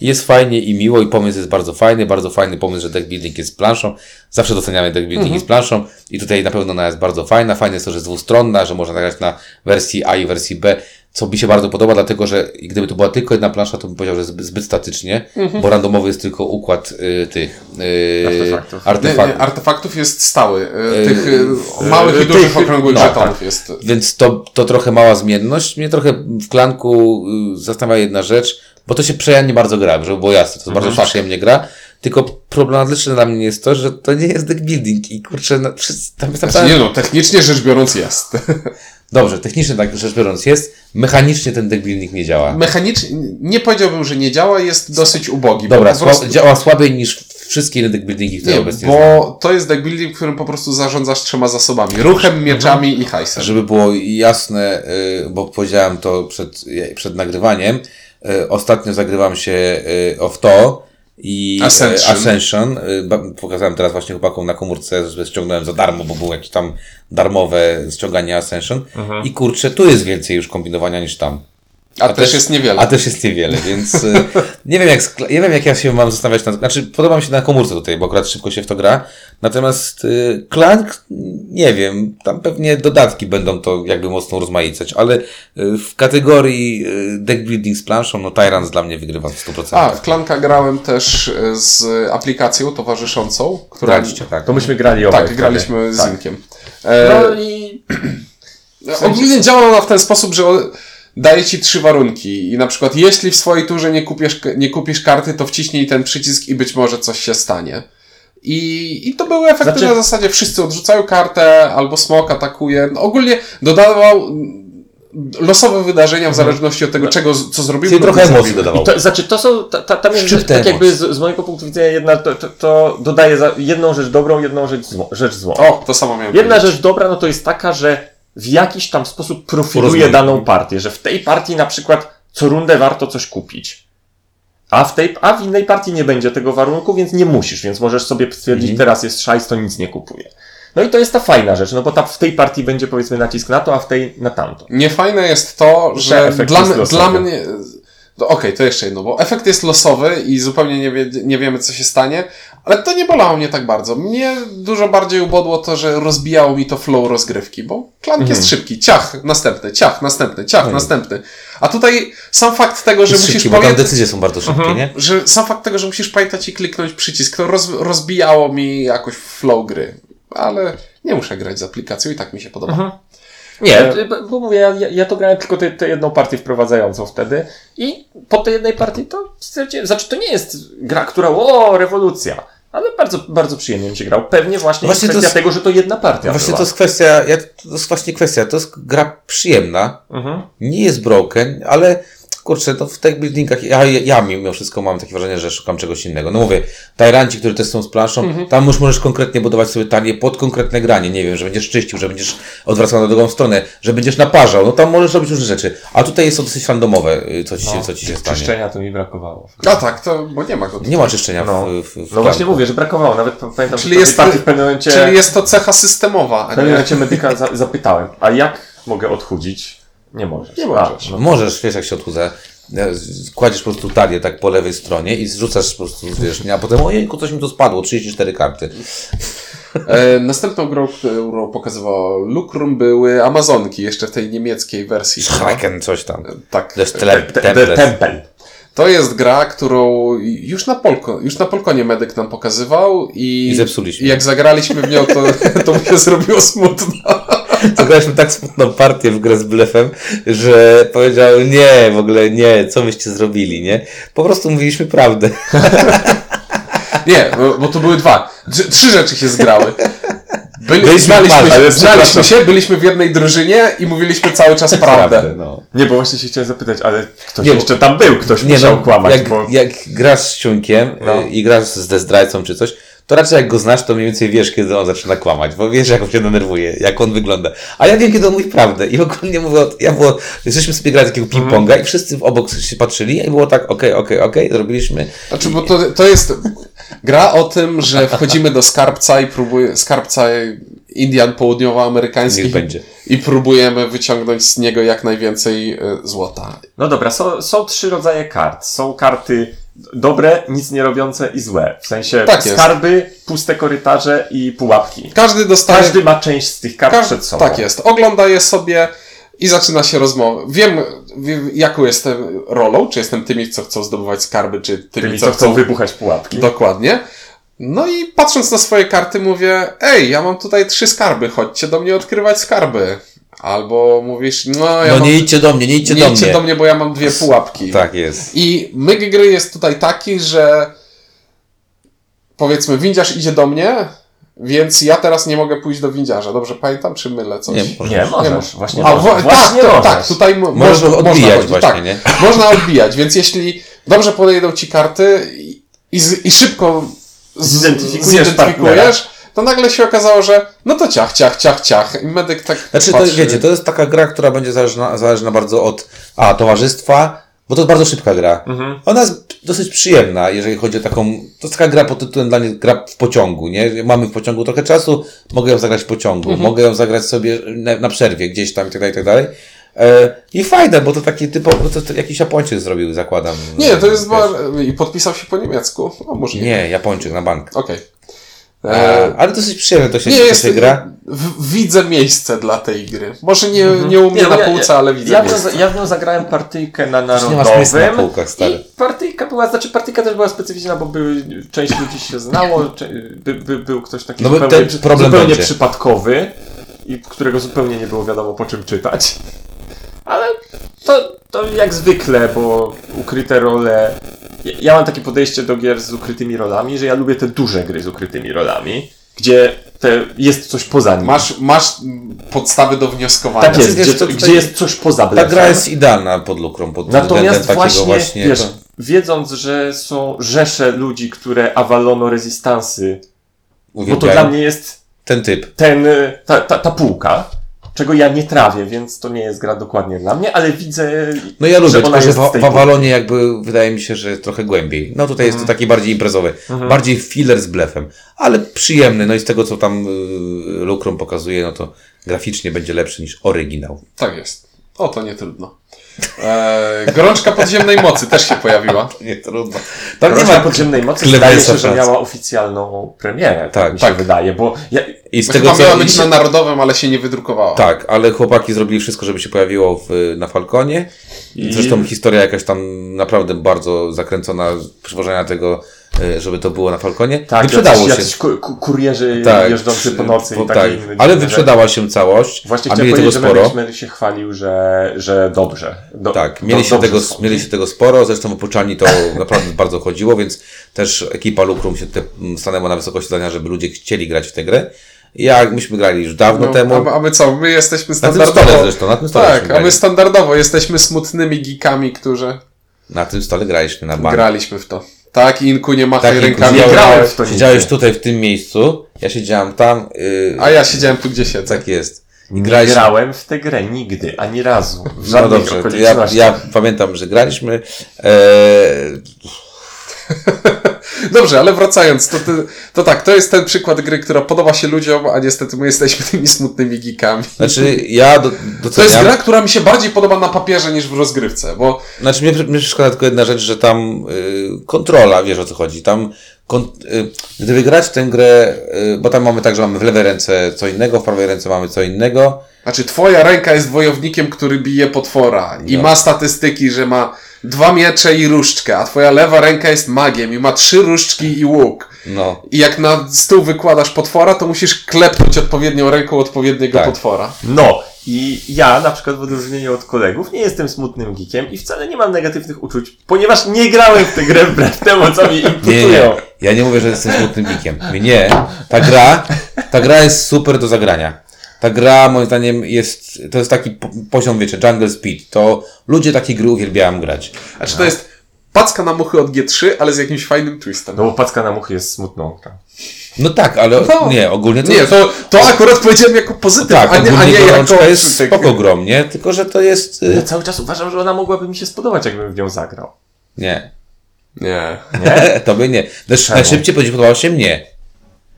Jest fajnie i miło i pomysł jest bardzo fajny, bardzo fajny pomysł, że deck building jest planszą. Zawsze doceniamy deck building mhm. z planszą i tutaj na pewno ona jest bardzo fajna. Fajne jest to, że jest dwustronna, że można grać na wersji A i wersji B, co mi się bardzo podoba, dlatego że gdyby to była tylko jedna plansza, to bym powiedział, że jest zbyt statycznie, mhm. bo randomowy jest tylko układ y, tych y, artefaktów. Artefaktów. Nie, nie, artefaktów jest stały, y, tych y, małych y, i dużych y, okrągłych no, żetonów tak. jest. Więc to, to trochę mała zmienność. Mnie trochę w Clanku y, zastanawia jedna rzecz, bo to się przejadnie bardzo gra, żeby było jasne, to mhm. bardzo przyjemnie gra. Tylko problematyczne dla mnie jest to, że to nie jest deck building i kurczę, no, tam jest tam znaczy, nie no, technicznie rzecz biorąc jest. Dobrze, technicznie tak rzecz biorąc jest, mechanicznie ten deck building nie działa. Mechanicznie, nie powiedziałbym, że nie działa, jest dosyć ubogi. Dobra, bo po prostu... działa słabiej niż wszystkie inne deck buildingi, które nie, obecnie bo znamy. To jest deck building, w którym po prostu zarządzasz trzema zasobami. Ruchem, mieczami mhm. i hajsem. Żeby było jasne, bo powiedziałem to przed, przed nagrywaniem, ostatnio zagrywam się w to, i Ascension. Ascension. Pokazałem teraz właśnie chłopakom na komórce, że ściągnąłem za darmo, bo było jakieś tam darmowe ściąganie Ascension. Mhm. I kurczę, tu jest więcej już kombinowania niż tam. A, a też, też jest niewiele. A też jest niewiele, więc nie wiem jak, nie wiem jak ja się mam zastanawiać. Na, znaczy podoba mi się na komórce tutaj, bo akurat szybko się w to gra. Natomiast y, Clank, nie wiem, tam pewnie dodatki będą to jakby mocno rozmaicać, ale y, w kategorii y, deck building z planszą, no Tyrants dla mnie wygrywa w sto procent. A, w Clanka grałem też z aplikacją towarzyszącą, która... Graliście, tak. To myśmy grali obaj. Tak, graliśmy z Inkiem. Tak. E... No i... Ogólnie działa ona w ten sposób, że... daje ci trzy warunki i na przykład jeśli w swojej turze nie kupisz, nie kupisz karty, to wciśnij ten przycisk i być może coś się stanie. I, i to były efekty znaczy... na zasadzie wszyscy odrzucają kartę, albo smok atakuje. No, ogólnie dodawał losowe wydarzenia w zależności od tego, no, czego, co zrobił. Czyli trochę emocji dodawał. To, znaczy, to są, ta, ta, tam jest, tak jakby z, z mojego punktu widzenia jedna, to, to, to dodaje za jedną rzecz dobrą, jedną rzecz, zło, rzecz złą. O, to samo miałem Jedna powiedzieć. Rzecz dobra, no to jest taka, że w jakiś tam sposób profiluje Rozumiem. daną partię, że w tej partii na przykład co rundę warto coś kupić. A w tej, a w innej partii nie będzie tego warunku, więc nie musisz, więc możesz sobie stwierdzić, mm. teraz jest szajs, to nic nie kupuję. No i to jest ta fajna rzecz, no bo ta, w tej partii będzie powiedzmy nacisk na to, a w tej na tamto. Niefajne jest to, że dla, dla mnie... Okej, okay, to jeszcze jedno, bo efekt jest losowy i zupełnie nie, wie, nie wiemy, co się stanie, ale to nie bolało mnie tak bardzo. Mnie dużo bardziej ubodło to, że rozbijało mi to flow rozgrywki, bo Clank mm. jest szybki. Ciach, następny, ciach, następny, ciach, mm. następny. A tutaj sam fakt tego, że jest musisz szybki, pamiętać... bo tam decyzje są bardzo szybkie, uh-huh. nie? Że sam fakt tego, że musisz pamiętać i kliknąć przycisk, to roz, rozbijało mi jakoś flow gry. Ale nie muszę grać z aplikacją i tak mi się podoba. Uh-huh. Nie, bo mówię, ja, ja to grałem tylko tę, tę jedną partię wprowadzającą wtedy i po tej jednej partii to stwierdziłem, znaczy to nie jest gra, która o, rewolucja, ale bardzo, bardzo przyjemnie mi się grał. Pewnie właśnie, właśnie jest kwestia jest, tego, że to jedna partia. Właśnie była. to jest kwestia, ja, to jest właśnie kwestia, to jest gra przyjemna, mhm. nie jest broken, ale kurczę, to w tych buildingach, ja, ja mimo wszystko mam takie wrażenie, że szukam czegoś innego. No mówię, Tyranci, którzy testują z planszą, mhm. tam już możesz konkretnie budować sobie talię pod konkretne granie. Nie wiem, że będziesz czyścił, że będziesz odwracał na drugą stronę, że będziesz naparzał. No tam możesz robić różne rzeczy. A tutaj jest to dosyć randomowe, co ci, no, co ci się stanie. Czyszczenia to mi brakowało. A tak, to, bo nie ma go. Nie ma czyszczenia. No, w, w, w no w właśnie mówię, że brakowało. Nawet pamiętam, czyli jest, w pewnym momencie, czyli jest to cecha systemowa. A w pewnym momencie medyka za, zapytałem, a jak mogę odchudzić? Nie możesz. Nie możesz. A, no. Możesz, wiesz jak się odchudza, kładziesz po prostu talię tak po lewej stronie i zrzucasz po prostu zwierzchnię, a potem ojejku, coś mi to spadło, trzydzieści cztery karty. E, następną grą, którą pokazywało Lucrum, były Amazonki, jeszcze w tej niemieckiej wersji. Schrecken, coś tam. Tak. Tempel. To jest gra, którą już na Polko, już na Polkonie medyk nam pokazywał i, I zepsuliśmy. I jak zagraliśmy w nią, to, to mi się zrobiło smutno. To graliśmy tak smutną partię w grę z blefem, że powiedziałem nie, w ogóle nie, co byście zrobili, nie? Po prostu mówiliśmy prawdę. Nie, bo to były dwa. Trzy, trzy rzeczy się zgrały. Byli, byliśmy znaliśmy, się, znaliśmy się, byliśmy w jednej drużynie i mówiliśmy cały czas prawdę. No. Nie, bo właśnie się chciałem zapytać, ale ktoś nie, jeszcze tam był, ktoś nie, musiał no, kłamać. Jak, bo... jak grasz z Ciunikiem no. i grasz ze zdrajcą czy coś, to raczej jak go znasz, to mniej więcej wiesz, kiedy on zaczyna kłamać, bo wiesz, jak on się denerwuje, jak on wygląda. A ja wiem, kiedy on mówi prawdę. I ogólnie mówię, ja było, żeśmy sobie grali takiego ping-ponga mm. i wszyscy obok się patrzyli i było tak, okej, okay, okej, okay, okej, okay, zrobiliśmy. Znaczy, bo to, to jest gra o tym, że wchodzimy do skarbca i próbuje, skarbca Indian południowoamerykańskich i próbujemy wyciągnąć z niego jak najwięcej złota. No dobra, są, są trzy rodzaje kart. Są karty dobre, nic nie robiące i złe. W sensie tak skarby, jest. puste korytarze i pułapki. Każdy dostaje... Każdy ma część z tych kart Każdy... przed sobą. Tak jest. Ogląda je sobie i zaczyna się rozmowa. Wiem, wiem, jaką jestem rolą. Czy jestem tymi, co chcą zdobywać skarby, czy tymi, tymi co, co chcą wybuchać pułapki. Dokładnie. No i patrząc na swoje karty mówię, ej, ja mam tutaj trzy skarby, chodźcie do mnie odkrywać skarby. Albo mówisz, no ja. No mam, nie idźcie do mnie, nie idźcie nie do mnie. Nie idźcie do mnie, bo ja mam dwie pułapki. Tak jest. I myk gry jest tutaj taki, że powiedzmy, windziarz idzie do mnie, więc ja teraz nie mogę pójść do windziarza. Dobrze pamiętam, czy mylę coś? Nie, nie możesz. Właśnie A, możesz. Właśnie tak, możesz. tak, tutaj mo- można odbijać można właśnie, tak, nie? Można odbijać, więc jeśli dobrze podejdą ci karty i, z, i szybko z, zidentyfikujesz, zidentyfikujesz to nagle się okazało, że no to ciach, ciach, ciach, ciach. I medyk tak Znaczy, to, wiecie, to jest taka gra, która będzie zależna, zależna bardzo od a, towarzystwa, bo to jest bardzo szybka gra. Mhm. Ona jest dosyć przyjemna, jeżeli chodzi o taką... To jest taka gra pod tytułem dla mnie gra w pociągu, nie? Mamy w pociągu trochę czasu, mogę ją zagrać w pociągu, mhm. mogę ją zagrać sobie na, na przerwie gdzieś tam i tak dalej, i tak dalej. I fajne, bo to taki typowo, to jakiś Japończyk zrobił, zakładam. Nie, to jest... Bar... I podpisał się po niemiecku. No, może nie. nie, Japończyk na bank. Okej. Okay. Eee, ale dosyć przyjemne to się, nie to jest, się gra. W, widzę miejsce dla tej gry. Może nie, mhm. nie u mnie nie, na no, półce, ja, ale widzę ja miejsce. Ja w nią zagrałem partyjkę na Narodowym. Na półkach, stary. I partyjka była, znaczy partyjka też była specyficzna, bo były, część ludzi się znało, czy, by, by, był ktoś taki no, zupełnie, problem zupełnie przypadkowy, i którego zupełnie nie było wiadomo po czym czytać. Ale To, to jak zwykle, bo ukryte role... Ja mam takie podejście do gier z ukrytymi rolami, że ja lubię te duże gry z ukrytymi rolami, gdzie te jest coś poza nim. Masz, masz podstawy do wnioskowania. Tak jest, gdzie, to, gdzie jest coś poza blefem. Ta gra jest idealna pod Lucrum. Pod Natomiast właśnie, właśnie wiesz, to... wiedząc, że są rzesze ludzi, które awalono rezystansy, bo to dla mnie jest ten typ, ten, ta, ta, ta półka, czego ja nie trawię, więc to nie jest gra dokładnie dla mnie, ale widzę... No ja lubię, że tylko że w, w Avalonie jakby wydaje mi się, że trochę głębiej. No tutaj mm. jest to taki bardziej imprezowy, mm-hmm. bardziej filler z blefem, ale przyjemny. No i z tego, co tam y, Lucrum pokazuje, no to graficznie będzie lepszy niż oryginał. Tak jest. O, to nie trudno. E, Gorączka Podziemnej Mocy też się pojawiła. To nie trudno. Tam Gorączka nie ma Podziemnej Mocy, wydaje się, że miała oficjalną premierę. Tak, mi się tak. wydaje, bo... Ja... I z tego, co miała być na Narodowym, ale się nie wydrukowała. Tak, ale chłopaki zrobili wszystko, żeby się pojawiło w, na Falkonie. I... Zresztą historia jakaś tam naprawdę bardzo zakręcona, przywożenia tego, żeby to było na Falkonie. Tak, wyprzedało jacyś, się. Jacyś kurierzy tak, jeżdżący po nocy po, i takie tak, inne. Ale wyprzedała się całość. Właśnie a chciałem mieli powiedzieć, tego sporo. się chwalił, że, że dobrze. Do, tak, mieli, do, się dobrze tego, mieli się tego sporo, zresztą Puczani to naprawdę bardzo chodziło, więc też ekipa Lucrum się te, stanęła na wysokości zadania, żeby ludzie chcieli grać w tę grę. Jak myśmy grali już dawno no, temu. A, a my co? My jesteśmy standardowo. Na tym stole zresztą, na tym stole. Tak, a my standardowo jesteśmy smutnymi geekami, którzy. Na tym stole graliśmy na bank. Graliśmy w to. Tak, Inku, nie machaj tak, rękami. Nie grałem w to. Siedziałeś tutaj w tym miejscu, ja siedziałem tam. Yy... A ja siedziałem tu, gdzie siedzę. Tak jest. I graliśmy... Nie grałem w tę grę nigdy, ani razu. W no dobrze, ja, ja pamiętam, że graliśmy. Eee... Dobrze, ale wracając, to, to, to tak, to jest ten przykład gry, która podoba się ludziom, a niestety my jesteśmy tymi smutnymi geekami. Znaczy, ja do, doceniam... To jest gra, która mi się bardziej podoba na papierze niż w rozgrywce, bo... Znaczy, mnie, mnie przeszkadza tylko jedna rzecz, że tam y, kontrola, wiesz o co chodzi, tam... Kon, y, gdyby grać tę grę, y, bo tam mamy tak, że mamy w lewej ręce co innego, w prawej ręce mamy co innego... Znaczy, twoja ręka jest wojownikiem, który bije potwora i no. ma statystyki, że ma... Dwa miecze i różdżkę, a twoja lewa ręka jest magiem i ma trzy różdżki i łuk. No. I jak na stół wykładasz potwora, to musisz klepnąć odpowiednią ręką odpowiedniego tak. potwora. No. I ja, na przykład w odróżnieniu od kolegów, nie jestem smutnym geekiem i wcale nie mam negatywnych uczuć, ponieważ nie grałem w tę grę wbrew temu, co mi imputują. Nie, nie. Ja nie mówię, że jestem smutnym geekiem. Nie. Ta gra, ta gra jest super do zagrania. Ta gra, moim zdaniem, jest, to jest taki poziom, wiecie, Jungle Speed. To ludzie takie gry uwielbiają grać. A czy to jest packa na muchy od G trzy, ale z jakimś fajnym twistem? No bo packa na muchy jest smutną. Tak? No tak, ale no. nie, ogólnie to... Nie, to, to akurat powiedziałem jako pozytyw, tak, a nie, a nie jako... jest spoko grom, nie? Tylko, że to jest... Ja cały czas uważam, że ona mogłaby mi się spodobać, jakbym w nią zagrał. Nie. Nie. Nie? Tobie nie. Zresztą najszybciej będzie podobało się mnie.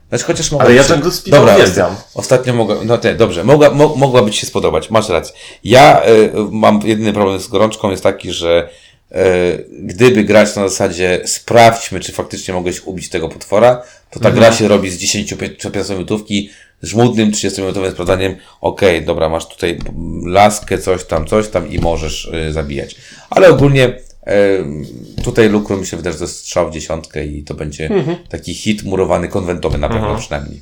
Znaczy, chociaż mogła ale ja ten Speed uwielbiam. Ostatnio mogła, no te, dobrze, mogła, mo, mogłaby ci się spodobać, masz rację. Ja y, mam jedyny problem z gorączką, jest taki, że y, gdyby grać na zasadzie sprawdźmy, czy faktycznie mogłeś ubić tego potwora, to ta mhm. gra się robi z dziesięć do piętnastu minutówki z żmudnym trzydziestominutowym sprawdzaniem, okej, okay, dobra, masz tutaj laskę, coś tam, coś tam i możesz y, zabijać. Ale ogólnie tutaj Lucrum mi się wydaje, że to jest strzał w dziesiątkę i to będzie mhm. taki hit murowany, konwentowy na pewno mhm. przynajmniej.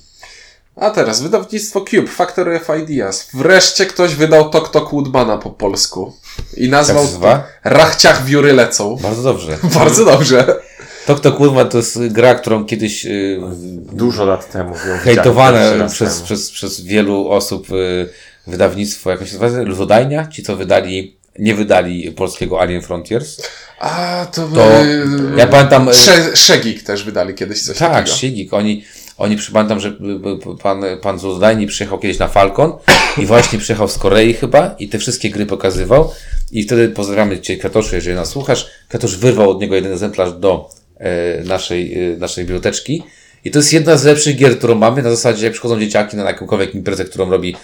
A teraz wydawnictwo Cube Factory of Ideas. Wreszcie ktoś wydał Tok Tok Woodmana po polsku i nazwał tak Rachciach wióry lecą. Bardzo dobrze. Bardzo dobrze. Tok Tok Woodman to jest gra, którą kiedyś yy, dużo lat temu hejtowana przez, temu. Przez, przez wielu osób yy, wydawnictwo jakoś nazywa, Ludodajnia, ci co wydali nie wydali polskiego Alien Frontiers. A, to, to by... Ja pamiętam... Sze, Szegik też wydali kiedyś coś tak, takiego. Tak, Szegik. Oni, oni pamiętam, że pan, pan Złozdajni przyjechał kiedyś na Falkon i właśnie przyjechał z Korei chyba i te wszystkie gry pokazywał i wtedy pozdrawiamy Cię, Kwiatoszu, jeżeli nas słuchasz. Kwiatosz wyrwał od niego jeden egzemplarz do e, naszej, e, naszej biblioteczki i to jest jedna z lepszych gier, którą mamy na zasadzie, jak przychodzą dzieciaki na jakąkolwiek imprezę, którą robi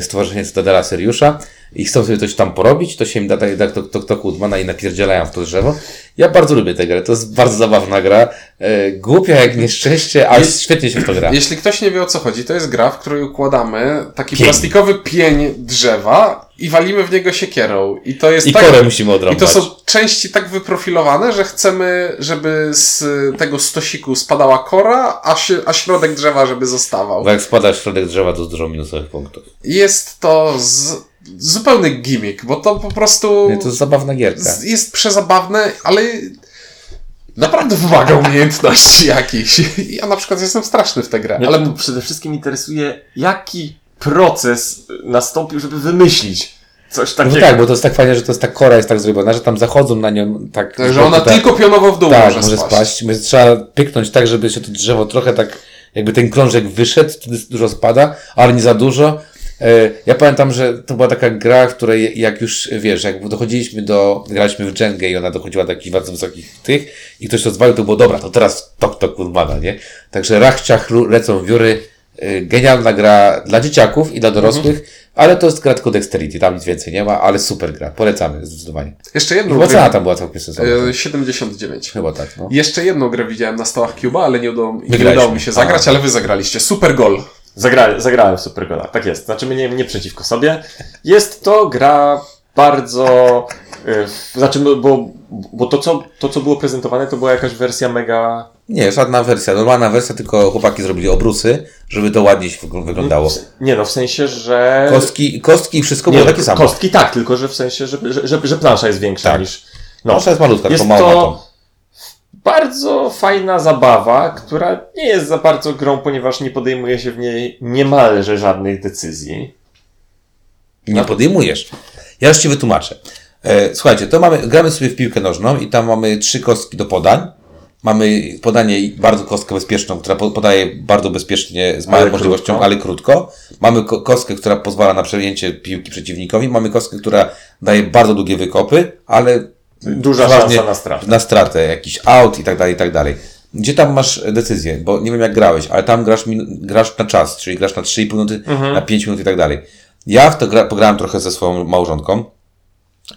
Stowarzyszenie Cytadela Seriusza i chcą sobie coś tam porobić, to się im da tak do Tok Woodmana i napierdzielają w to drzewo. Ja bardzo lubię tę grę, to jest bardzo zabawna gra, e, głupia jak nieszczęście, ale świetnie się w to gra. Jeśli ktoś nie wie o co chodzi, to jest gra, w której układamy taki pień. plastikowy pień drzewa i walimy w niego siekierą. I to jest I tak, korę musimy odrąbać. I to są części tak wyprofilowane, że chcemy, żeby z tego stosiku spadała kora, a, si- a środek drzewa, żeby zostawał. Bo jak spada środek drzewa, to dużo minusowych punktów. Jest to z... zupełny gimmick, bo to po prostu... Nie, to jest zabawna gierka. Jest przezabawne, ale naprawdę wymaga umiejętności jakichś. Ja na przykład jestem straszny w tę grę. Ale to przede wszystkim interesuje, jaki proces nastąpił, żeby wymyślić coś takiego. No tak, bo to jest tak fajnie, że to jest tak kora jest tak zrobiona, że tam zachodzą na nią tak... tak że ona tak, tylko pionowo w dół tak, może spaść. może spaść. Więc trzeba pyknąć tak, żeby się to drzewo trochę tak... Jakby ten krążek wyszedł, wtedy dużo spada, ale nie za dużo. Ja pamiętam, że to była taka gra, w której jak już, wiesz, jak dochodziliśmy do, graliśmy w Dżengę i ona dochodziła do jakichś bardzo wysokich tych i ktoś to zwalił, to było dobra, to teraz tok, tok, kurwana, nie? Także rach, ciach, lecą wióry. Genialna gra dla dzieciaków i dla dorosłych, mhm. ale to jest gra tylko Dexterity, tam nic więcej nie ma, ale super gra, polecamy zdecydowanie. Jeszcze jedną grę... cena tam była całkiem sensowna. siedemdziesiąt dziewięć Chyba tak, no. Jeszcze jedną grę widziałem na stołach Cube'a, ale nie udało, nie udało mi się zagrać, A. ale wy zagraliście. Super Gol. Zagrałem, zagrałem w Super Gola, tak jest. Znaczy nie, nie przeciwko sobie. Jest to gra bardzo... Znaczy, bo, bo to, co, to, co było prezentowane, to była jakaś wersja mega... Nie, żadna wersja. Normalna wersja, tylko chłopaki zrobili obrusy, żeby to ładnie się wyglądało. Nie no, w sensie, że... Kostki, kostki i wszystko nie, było takie samo. Kostki tak, tylko że w sensie, że, że, że, że plansza jest większa tak. niż... No. Plansza jest malutka, jest to mało to... Bardzo fajna zabawa, która nie jest za bardzo grą, ponieważ nie podejmuje się w niej niemalże żadnych decyzji. Nie no. podejmujesz. Ja już ci wytłumaczę. Słuchajcie, to mamy, gramy sobie w piłkę nożną i tam mamy trzy kostki do podań. Mamy podanie bardzo kostkę bezpieczną, która podaje bardzo bezpiecznie, z małą możliwością, krótko. ale krótko. Mamy kostkę, która pozwala na przejęcie piłki przeciwnikowi. Mamy kostkę, która daje bardzo długie wykopy, ale... Duża szansa na stratę. Na stratę, jakiś out i tak dalej, i tak dalej. Gdzie tam masz decyzję? Bo nie wiem jak grałeś, ale tam grasz, grasz na czas, czyli grasz na trzy i pół minuty, mhm. na pięć minut i tak dalej. Ja w to gra, pograłem trochę ze swoją małżonką.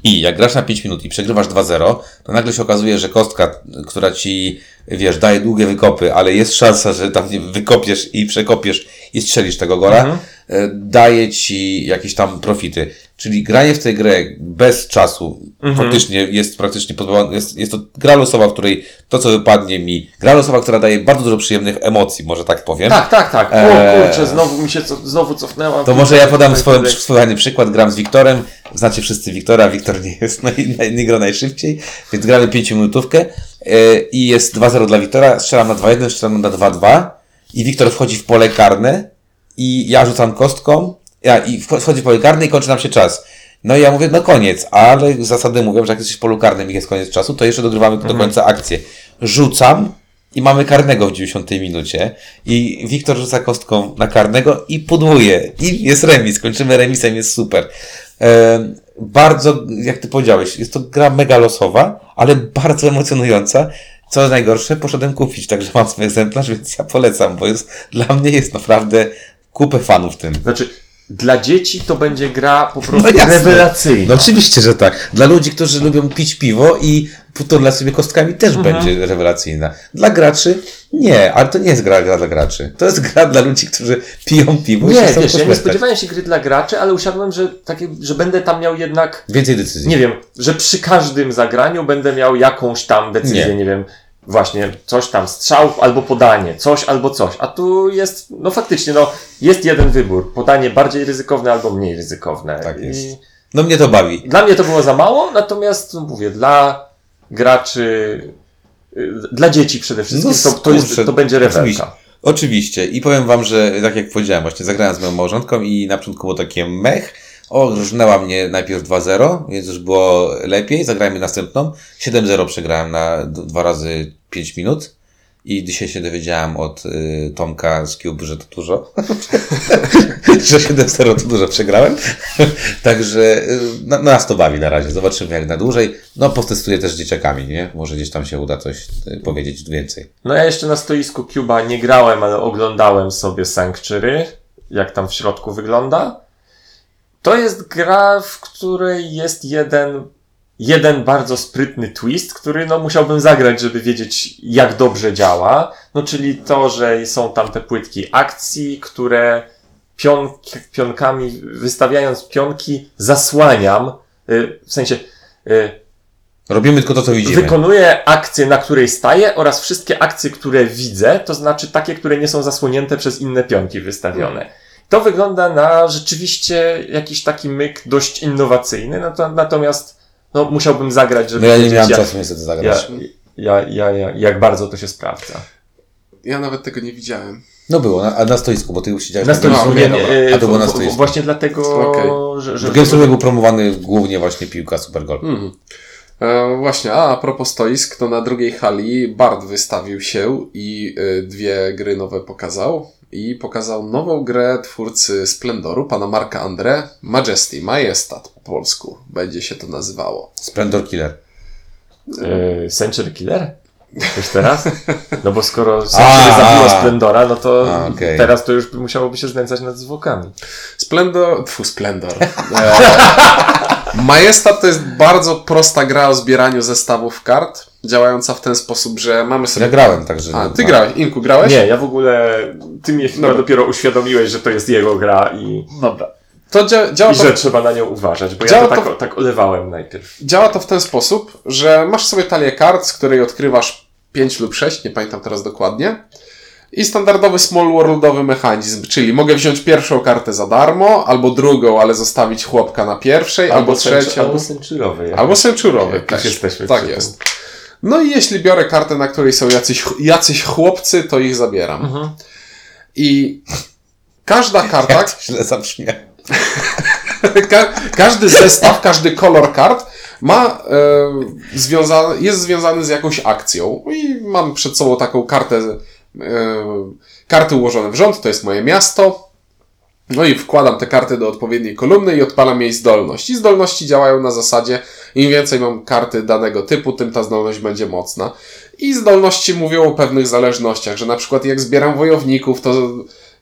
I jak grasz na pięć minut i przegrywasz dwa zero, to nagle się okazuje, że kostka, która ci, wiesz, daje długie wykopy, ale jest szansa, że tam wykopiesz i przekopiesz i strzelisz tego gola, mhm. daje ci jakieś tam profity. Czyli granie w tę grę bez czasu mhm. praktycznie jest praktycznie pozbawione, jest, jest to gra losowa, w której to, co wypadnie mi, gra losowa, która daje bardzo dużo przyjemnych emocji, może tak powiem. Tak, tak, tak. O kurczę, znowu mi się co, znowu cofnęłam. To może ja podam swój swój przykład. Gram z Wiktorem, znacie wszyscy Wiktora, Wiktor nie jest, naj, naj, nie gra najszybciej, więc gramy pięciominutówkę yy, i jest dwa zero dla Wiktora, strzelam na dwa jeden, strzelam na dwa dwa i Wiktor wchodzi w pole karne i ja rzucam kostką, ja, i wchodzi w pole karne i kończy nam się czas. No i ja mówię, no koniec, ale zasady mówią, że jak jesteś w polu karnym i jest koniec czasu, to jeszcze dogrywamy mhm. do końca akcję. Rzucam i mamy karnego w dziewięćdziesiątej minucie i Wiktor rzuca kostką na karnego i podwóje. I jest remis, kończymy remisem, jest super. Ehm, bardzo, jak ty powiedziałeś, jest to gra mega losowa, ale bardzo emocjonująca. Co najgorsze, poszedłem kupić, także mam swój egzemplarz, więc ja polecam, bo jest, dla mnie jest naprawdę kupę fanów w tym. Znaczy, dla dzieci to będzie gra po prostu no rewelacyjna. No oczywiście, że tak. Dla ludzi, którzy lubią pić piwo i to dla sobie kostkami też mhm. będzie rewelacyjna. Dla graczy nie, ale to nie jest gra, gra dla graczy. To jest gra dla ludzi, którzy piją piwo. Nie, wiesz, ja nie spodziewałem się gry dla graczy, ale usiadłem, że takie, że będę tam miał jednak... Więcej decyzji. Nie wiem, że przy każdym zagraniu będę miał jakąś tam decyzję, nie, nie wiem... Właśnie, coś tam, strzał albo podanie, coś albo coś, a tu jest, no faktycznie, no jest jeden wybór, podanie bardziej ryzykowne albo mniej ryzykowne. Tak jest. I no mnie to bawi. Dla mnie to było za mało, natomiast mówię, dla graczy, dla dzieci przede wszystkim no, to, to, jest, to będzie rewelka. Oczywiście. Oczywiście i powiem wam, że tak jak powiedziałem, właśnie zagrałem z moją małżonką i na początku było takie mech. O, różnęła mnie najpierw dwa zero, więc już było lepiej. Zagrajmy następną. siedem zero przegrałem na dwa razy pięć minut. I dzisiaj się dowiedziałem od y, Tomka z Cube, że to dużo. że siedem zero to dużo przegrałem. Także y, na, nas to bawi na razie. Zobaczymy jak na dłużej. No, potestuję też z dzieciakami, nie? Może gdzieś tam się uda coś y, powiedzieć więcej. No ja jeszcze na stoisku Cube'a nie grałem, ale oglądałem sobie Sanctuary, jak tam w środku wygląda. To jest gra, w której jest jeden, jeden bardzo sprytny twist, który no musiałbym zagrać, żeby wiedzieć jak dobrze działa. No czyli to, że są tam te płytki akcji, które pion, pionkami, wystawiając pionki zasłaniam, y, w sensie... Y, Robimy tylko to, co widzimy. Wykonuję akcję, na której staję oraz wszystkie akcje, które widzę, to znaczy takie, które nie są zasłonięte przez inne pionki wystawione. To wygląda na rzeczywiście jakiś taki myk dość innowacyjny, natomiast no, musiałbym zagrać, żeby... No ja nie miałem jak, czasu niestety zagrać. Ja, ja, ja, ja, jak bardzo to się sprawdza. Ja nawet tego nie widziałem. No było, na, a na stoisku, bo ty już siedziałeś na stoisku. Nie, nie, nie, a to było na stoisku. Właśnie dlatego, okay. że... że w Games Roomie był promowany głównie właśnie piłka Supergol. Mhm. E, właśnie, a, a propos stoisk, to na drugiej hali Bart wystawił się i y, dwie gry nowe pokazał. I pokazał nową grę twórcy Splendoru, pana Marka André, Majesty, Majestat po polsku będzie się to nazywało. Splendor Killer. Yy, Century Killer? Już teraz? No bo skoro Century zabiło Splendora, no to a, okay. Teraz to już musiałoby się znęcać nad zwłokami. Splendor... Tfu, Splendor. Majestat to jest bardzo prosta gra o zbieraniu zestawów kart, działająca w ten sposób, że mamy sobie... Ja grałem, także... A, ty no, grałeś, Inku, grałeś? Nie, ja w ogóle... Ty mnie chyba dopiero uświadomiłeś, że to jest jego gra i... Dobra. To dzia- działa I to... że trzeba na nią uważać, bo działa ja to, to... Tak, o, tak olewałem najpierw. Działa to w ten sposób, że masz sobie talię kart, z której odkrywasz pięć lub sześć, nie pamiętam teraz dokładnie, i standardowy small worldowy mechanizm, czyli mogę wziąć pierwszą kartę za darmo, albo drugą, ale zostawić chłopka na pierwszej, albo, albo trzecią. Sen, albo senchurowy. Albo senchurowy. Tak, tak jest. No i jeśli biorę kartę, na której są jacyś, jacyś chłopcy, to ich zabieram. Mhm. I każda karta... Ja to źle zabrzmiało. Ka- każdy zestaw, każdy kolor kart ma, e, związany, jest związany z jakąś akcją. I mam przed sobą taką kartę... karty ułożone w rząd, to jest moje miasto. No i wkładam te karty do odpowiedniej kolumny i odpalam jej zdolność. I zdolności działają na zasadzie, im więcej mam karty danego typu, tym ta zdolność będzie mocna. I zdolności mówią o pewnych zależnościach, że na przykład jak zbieram wojowników, to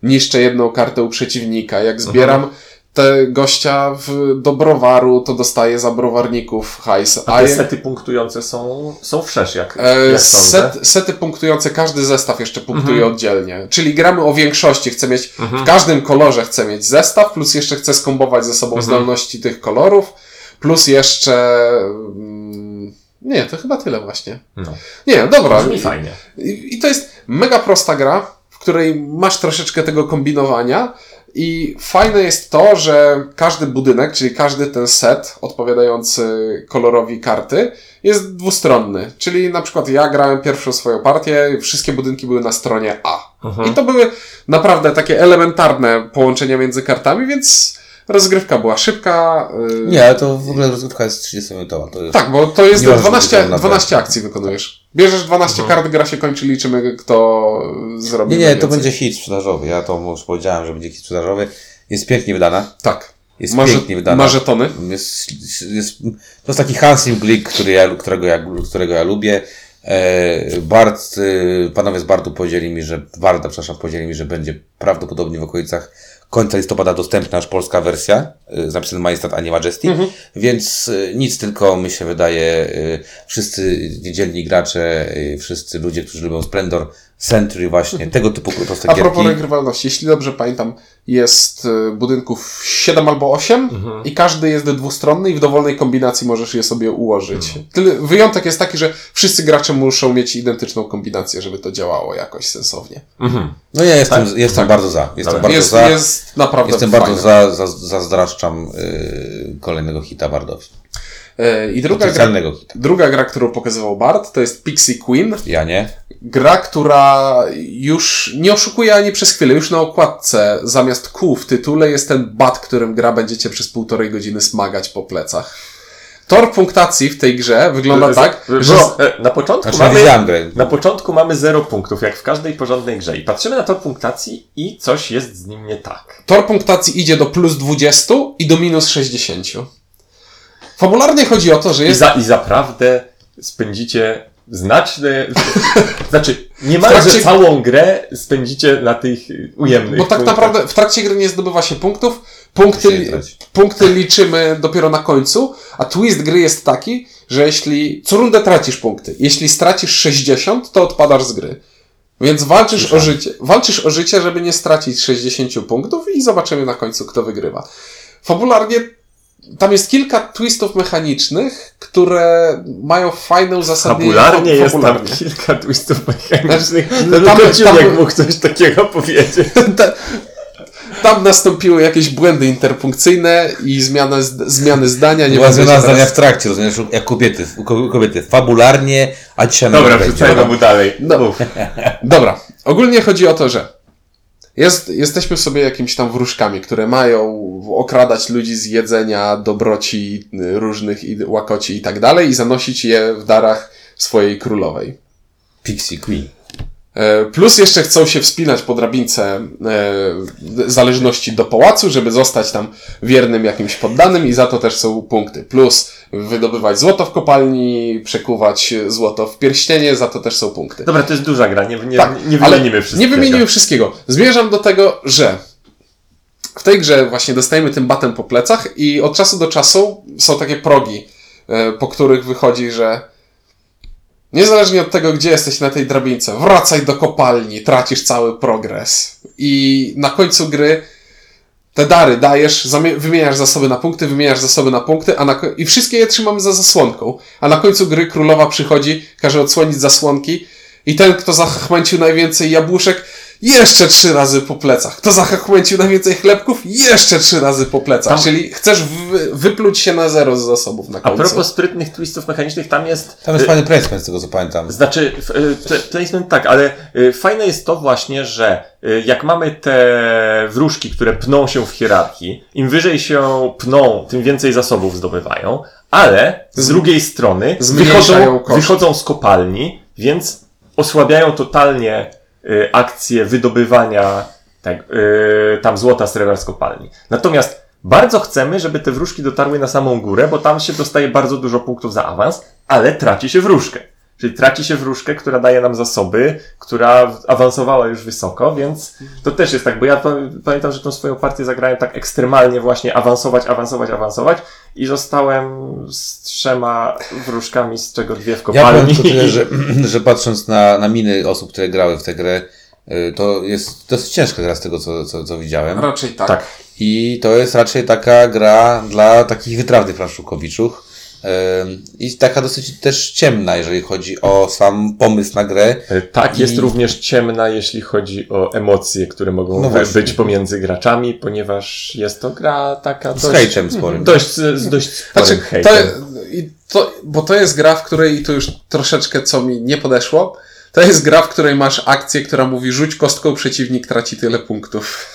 niszczę jedną kartę u przeciwnika. Jak zbieram Aha. te gościa w, do browaru, to dostaję za browarników hajs. A te sety punktujące są, są wszerz, jak, e, jak set, sety punktujące, każdy zestaw jeszcze punktuje mhm. oddzielnie. Czyli gramy o większości, chcę mieć, mhm. w każdym kolorze chcę mieć zestaw, plus jeszcze chcę skombować ze sobą mhm. zdolności tych kolorów, plus jeszcze... Mm, nie, to chyba tyle właśnie. No. Nie, dobra. Brzmi fajnie. I, I to jest mega prosta gra, w której masz troszeczkę tego kombinowania. I fajne jest to, że każdy budynek, czyli każdy ten set odpowiadający kolorowi karty jest dwustronny. Czyli na przykład ja grałem pierwszą swoją partię, wszystkie budynki były na stronie A. Mhm. I to były naprawdę takie elementarne połączenia między kartami, więc rozgrywka była szybka. Nie, ale to w ogóle rozgrywka jest trzydziestominutowa. Tak, bo to jest dwanaście, dwanaście akcji wykonujesz. Bierzesz dwanaście mhm. kart, gra się kończy, liczymy kto zrobi. Nie, nie, to będzie hit sprzedażowy. Ja to już powiedziałem, że będzie hit sprzedażowy. Jest pięknie wydana. Tak. Jest ma, pięknie wydana. Ma żetony. Jest, jest, to jest taki Hansim Glick, który ja, którego, ja, którego ja lubię. E, Bart, panowie z Bartu podzieli mi, że Barda, przepraszam, podzieli mi, że będzie prawdopodobnie w okolicach końca listopada dostępna aż polska wersja, z napisem Majestat, a nie Majesty, mhm. więc nic, tylko mi się wydaje, wszyscy niedzielni gracze, wszyscy ludzie, którzy lubią Splendor, Century właśnie, mhm. tego typu proste gierki. A propos regrywalności, jeśli dobrze pamiętam, jest budynków siedem albo osiem mhm. i każdy jest dwustronny i w dowolnej kombinacji możesz je sobie ułożyć. Mhm. Wyjątek jest taki, że wszyscy gracze muszą mieć identyczną kombinację, żeby to działało jakoś sensownie. Mhm. No ja jestem, tak, jestem tak. bardzo za. Jestem bardzo jest, za. Jest naprawdę Jestem fajne. bardzo za, za, zazdraszczam yy, kolejnego hita Bardowi. Yy, I druga gra, hita. druga gra, którą pokazywał Bart, to jest Pixie Queen. Ja nie. Gra, która już nie oszukuje ani przez chwilę. Już na okładce zamiast Q w tytule jest ten bat, którym gra będziecie przez półtorej godziny smagać po plecach. Tor punktacji w tej grze wygląda tak, że... Na początku, mamy, na początku mamy zero punktów, jak w każdej porządnej grze. I patrzymy na tor punktacji i coś jest z nim nie tak. Tor punktacji idzie do plus dwudziestu i do minus sześćdziesięciu. Fabularnie chodzi o to, że jest... I, za, i zaprawdę spędzicie znaczne... znaczy, niemalże trakcie... całą grę spędzicie na tych ujemnych Bo tak punktach. Naprawdę w trakcie gry nie zdobywa się punktów, Punkty, punkty liczymy dopiero na końcu, a twist gry jest taki, że jeśli co rundę tracisz punkty, jeśli stracisz sześćdziesiąt, to odpadasz z gry. Więc walczysz o życie, walczysz o życie, żeby nie stracić sześćdziesięciu punktów i zobaczymy na końcu, kto wygrywa. Fabularnie tam jest kilka twistów mechanicznych, które mają fajne uzasadnienie. Fabularnie jest tam kilka twistów mechanicznych. Znaczy, tam, tam, tam, mógł coś takiego powiedzieć. Ta, Tam nastąpiły jakieś błędy interpunkcyjne i zmiana, zmiany zdania. Nie była zmiana zdania w trakcie, rozumiesz, jak kobiety, u kobiety. Fabularnie, a dzisiaj... Dobra, przeczytajmy mu dalej. No. Dobra, ogólnie chodzi o to, że jest, jesteśmy sobie jakimiś tam wróżkami, które mają okradać ludzi z jedzenia, dobroci różnych i łakoci i tak dalej i zanosić je w darach swojej królowej. Pixie Queen. Plus jeszcze chcą się wspinać po drabince e, zależności do pałacu, żeby zostać tam wiernym jakimś poddanym i za to też są punkty. Plus wydobywać złoto w kopalni, przekuwać złoto w pierścienie, za to też są punkty. Dobra, to jest duża gra, nie, nie, tak, nie wymienimy wszystkiego. Nie wymienimy wszystkiego. Zmierzam do tego, że w tej grze właśnie dostajemy tym batem po plecach i od czasu do czasu są takie progi, e, po których wychodzi, że niezależnie od tego, gdzie jesteś na tej drabince, wracaj do kopalni, tracisz cały progres. I na końcu gry te dary dajesz, wymieniasz zasoby na punkty, wymieniasz zasoby na punkty a na ko- i wszystkie je trzymamy za zasłonką. A na końcu gry królowa przychodzi, każe odsłonić zasłonki i ten, kto zachmęcił najwięcej jabłuszek, jeszcze trzy razy po plecach. Kto zachmęcił najwięcej chlebków? Jeszcze trzy razy po plecach. Tam... Czyli chcesz wy- wypluć się na zero z zasobów na końcu. A propos sprytnych twistów mechanicznych, tam jest... Tam jest fajny placement, z tego co pamiętam. Znaczy, placement tak, ale fajne jest to właśnie, że jak mamy te wróżki, które pną się w hierarchii, im wyżej się pną, tym więcej zasobów zdobywają, ale z drugiej strony wychodzą, wychodzą z kopalni, więc osłabiają totalnie akcje wydobywania tak, yy, tam złota, srebra z kopalni. Natomiast bardzo chcemy, żeby te wróżki dotarły na samą górę, bo tam się dostaje bardzo dużo punktów za awans, ale traci się wróżkę. Czyli traci się wróżkę, która daje nam zasoby, która awansowała już wysoko, więc to też jest tak, bo ja pamiętam, że tą swoją partię zagrałem tak ekstremalnie właśnie awansować, awansować, awansować i zostałem z trzema wróżkami, z czego dwie w kopalni. Ja powiem tylko tyle, że, że patrząc na, na miny osób, które grały w tę grę, to jest dosyć ciężka gra z tego, co, co, co widziałem. Raczej tak. tak. I to jest raczej taka gra dla takich wytrawnych planszukowiczów. I taka dosyć też ciemna, jeżeli chodzi o sam pomysł na grę. Tak, jest I... również ciemna, jeśli chodzi o emocje, które mogą no być pomiędzy graczami, ponieważ jest to gra taka dość... Z hejtem sporym. Dość, z dość sporym znaczy, hejtem. To, to, bo to jest gra, w której, i to już troszeczkę co mi nie podeszło, to jest gra, w której masz akcję, która mówi rzuć kostką, przeciwnik traci tyle punktów.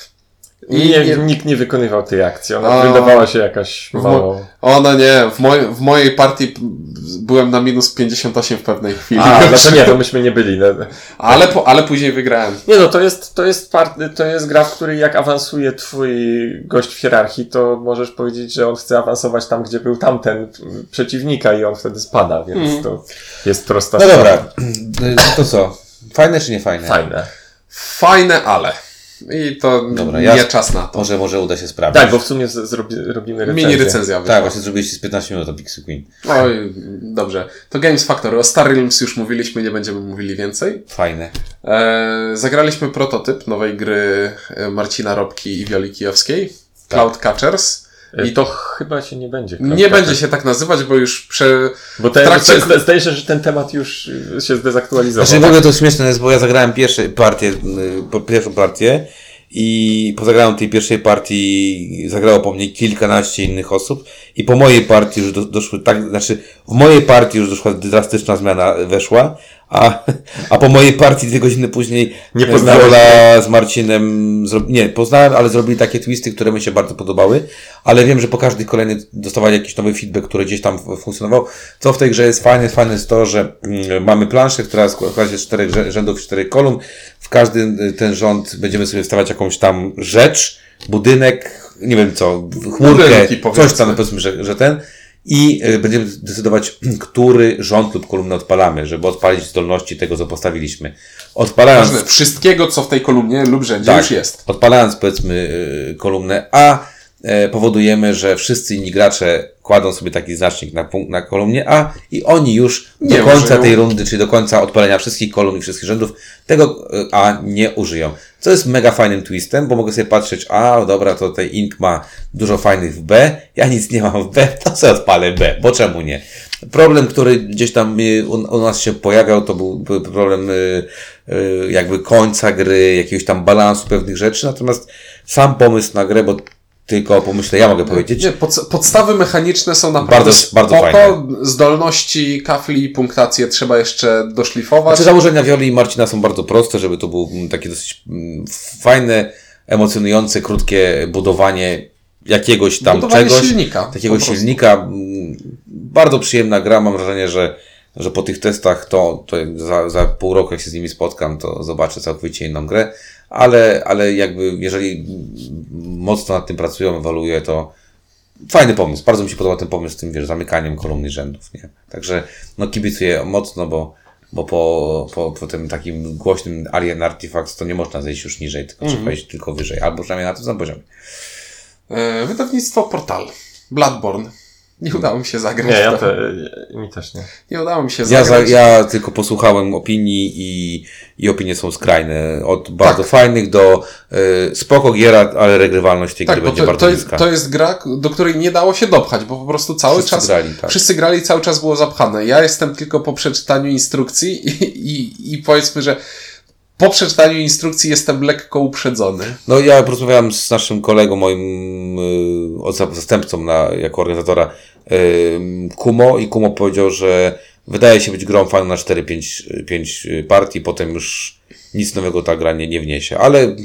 I nie, nie, nikt nie wykonywał tej akcji. Ona a, wydawała się jakaś mało... Ona nie. W, moj, w mojej partii byłem na minus pięćdziesiąt osiem w pewnej chwili. A, znaczy nie, to myśmy nie byli. Ale, po, ale później wygrałem. Nie no, to jest, to jest part, to jest gra, w której jak awansuje twój gość w hierarchii, to możesz powiedzieć, że on chce awansować tam, gdzie był tamten przeciwnika i on wtedy spada, więc mm. to jest prosta sprawa. No dobra, to co? Fajne czy nie fajne? Fajne. Fajne, ale... I to Dobra, nie ja czas na to. Może, może uda się sprawdzić. Tak, bo w sumie zrobi, robimy recenzję. Mini recenzja. Tak, właśnie zrobiliście z piętnaście minut o Pixie Queen. Oj, dobrze. To Games Factory. O Star Realms już mówiliśmy, nie będziemy mówili więcej. Fajne. E, zagraliśmy prototyp nowej gry Marcina Robki i Wioli Kijowskiej. Tak. Cloud Catchers. I to chyba się nie będzie. Cloud nie Catcher. Będzie się tak nazywać, bo już prze... Bo ten, trakcie... to, zdaje się, że ten temat już się zdezaktualizował. Znaczy w ogóle to śmieszne jest, bo ja zagrałem pierwszą partię, pierwszą partię i po zagraniu tej pierwszej partii zagrało po mnie kilkanaście innych osób i po mojej partii już do, doszły tak, znaczy w mojej partii już doszła drastyczna zmiana, weszła, a, a po mojej partii dwie godziny później nie poznałem z Marcinem, zro, nie, poznałem, ale zrobili takie twisty, które mi się bardzo podobały, ale wiem, że po każdej kolejnej dostawali jakiś nowy feedback, który gdzieś tam funkcjonował. Co w tej grze jest fajne, fajne jest to, że mm, mamy planszę, która składa się z czterech rzędów, czterech kolumn. W każdy ten rząd będziemy sobie wstawiać jakąś tam rzecz, budynek, nie wiem co, chmurkę, coś tam, powiedzmy, że, że ten. I będziemy decydować, który rząd lub kolumnę odpalamy, żeby odpalić zdolności tego, co postawiliśmy. Odpalając... Ważne, wszystkiego, co w tej kolumnie lub rzędzie tak, już jest. Odpalając, powiedzmy, kolumnę A, powodujemy, że wszyscy inni gracze kładą sobie taki znacznik na, punkt, na kolumnie A i oni już nie do końca użyją tej rundy, czyli do końca odpalenia wszystkich kolumn i wszystkich rzędów, tego A nie użyją. Co jest mega fajnym twistem, bo mogę sobie patrzeć, a dobra, to tutaj Ink ma dużo fajnych w B, ja nic nie mam w B, to sobie odpalę B, bo czemu nie? Problem, który gdzieś tam u nas się pojawiał, to był problem jakby końca gry, jakiegoś tam balansu pewnych rzeczy, natomiast sam pomysł na grę, bo tylko pomyślę, ja mogę powiedzieć. Nie, pod, podstawy mechaniczne są naprawdę bardzo, bardzo spoko. Zdolności, kafli i punktacje trzeba jeszcze doszlifować. Znaczy, założenia Wioli i Marcina są bardzo proste, żeby to było takie dosyć fajne, emocjonujące, krótkie budowanie jakiegoś tam budowanie czegoś. Silnika, takiego silnika. Bardzo przyjemna gra. Mam wrażenie, że, że po tych testach to, to za, za pół roku, jak się z nimi spotkam, to zobaczę całkowicie inną grę. Ale, ale jakby, jeżeli mocno nad tym pracują, ewaluuję, to fajny pomysł. Bardzo mi się podoba ten pomysł z tym, wiesz, zamykaniem kolumny rzędów, nie? Także, no, kibicuję mocno, bo, bo po, po, po tym takim głośnym Alien Artifacts to nie można zejść już niżej, tylko mm-hmm. trzeba iść tylko wyżej, albo przynajmniej na tym samym poziomie. Yy, wydawnictwo Portal. Bloodborne. Nie udało mi się zagrać. Nie, ja te, mi też nie. Nie udało mi się zagrać. Ja, ja tylko posłuchałem opinii i, i opinie są skrajne. Od bardzo tak. fajnych do y, spoko giera, ale regrywalność tej tak, gry będzie to, bardzo to niska. Jest, to jest gra, do której nie dało się dopchać, bo po prostu cały wszyscy czas grali, tak. wszyscy grali, cały czas było zapchane. Ja jestem tylko po przeczytaniu instrukcji i, i, i powiedzmy, że po przeczytaniu instrukcji jestem lekko uprzedzony. No ja porozmawiałem z naszym kolegą, moim y, zastępcą na, jako organizatora y, Kumo i Kumo powiedział, że wydaje się być grą fajną na cztery pięć partii, potem już nic nowego ta gra nie, nie wniesie, ale,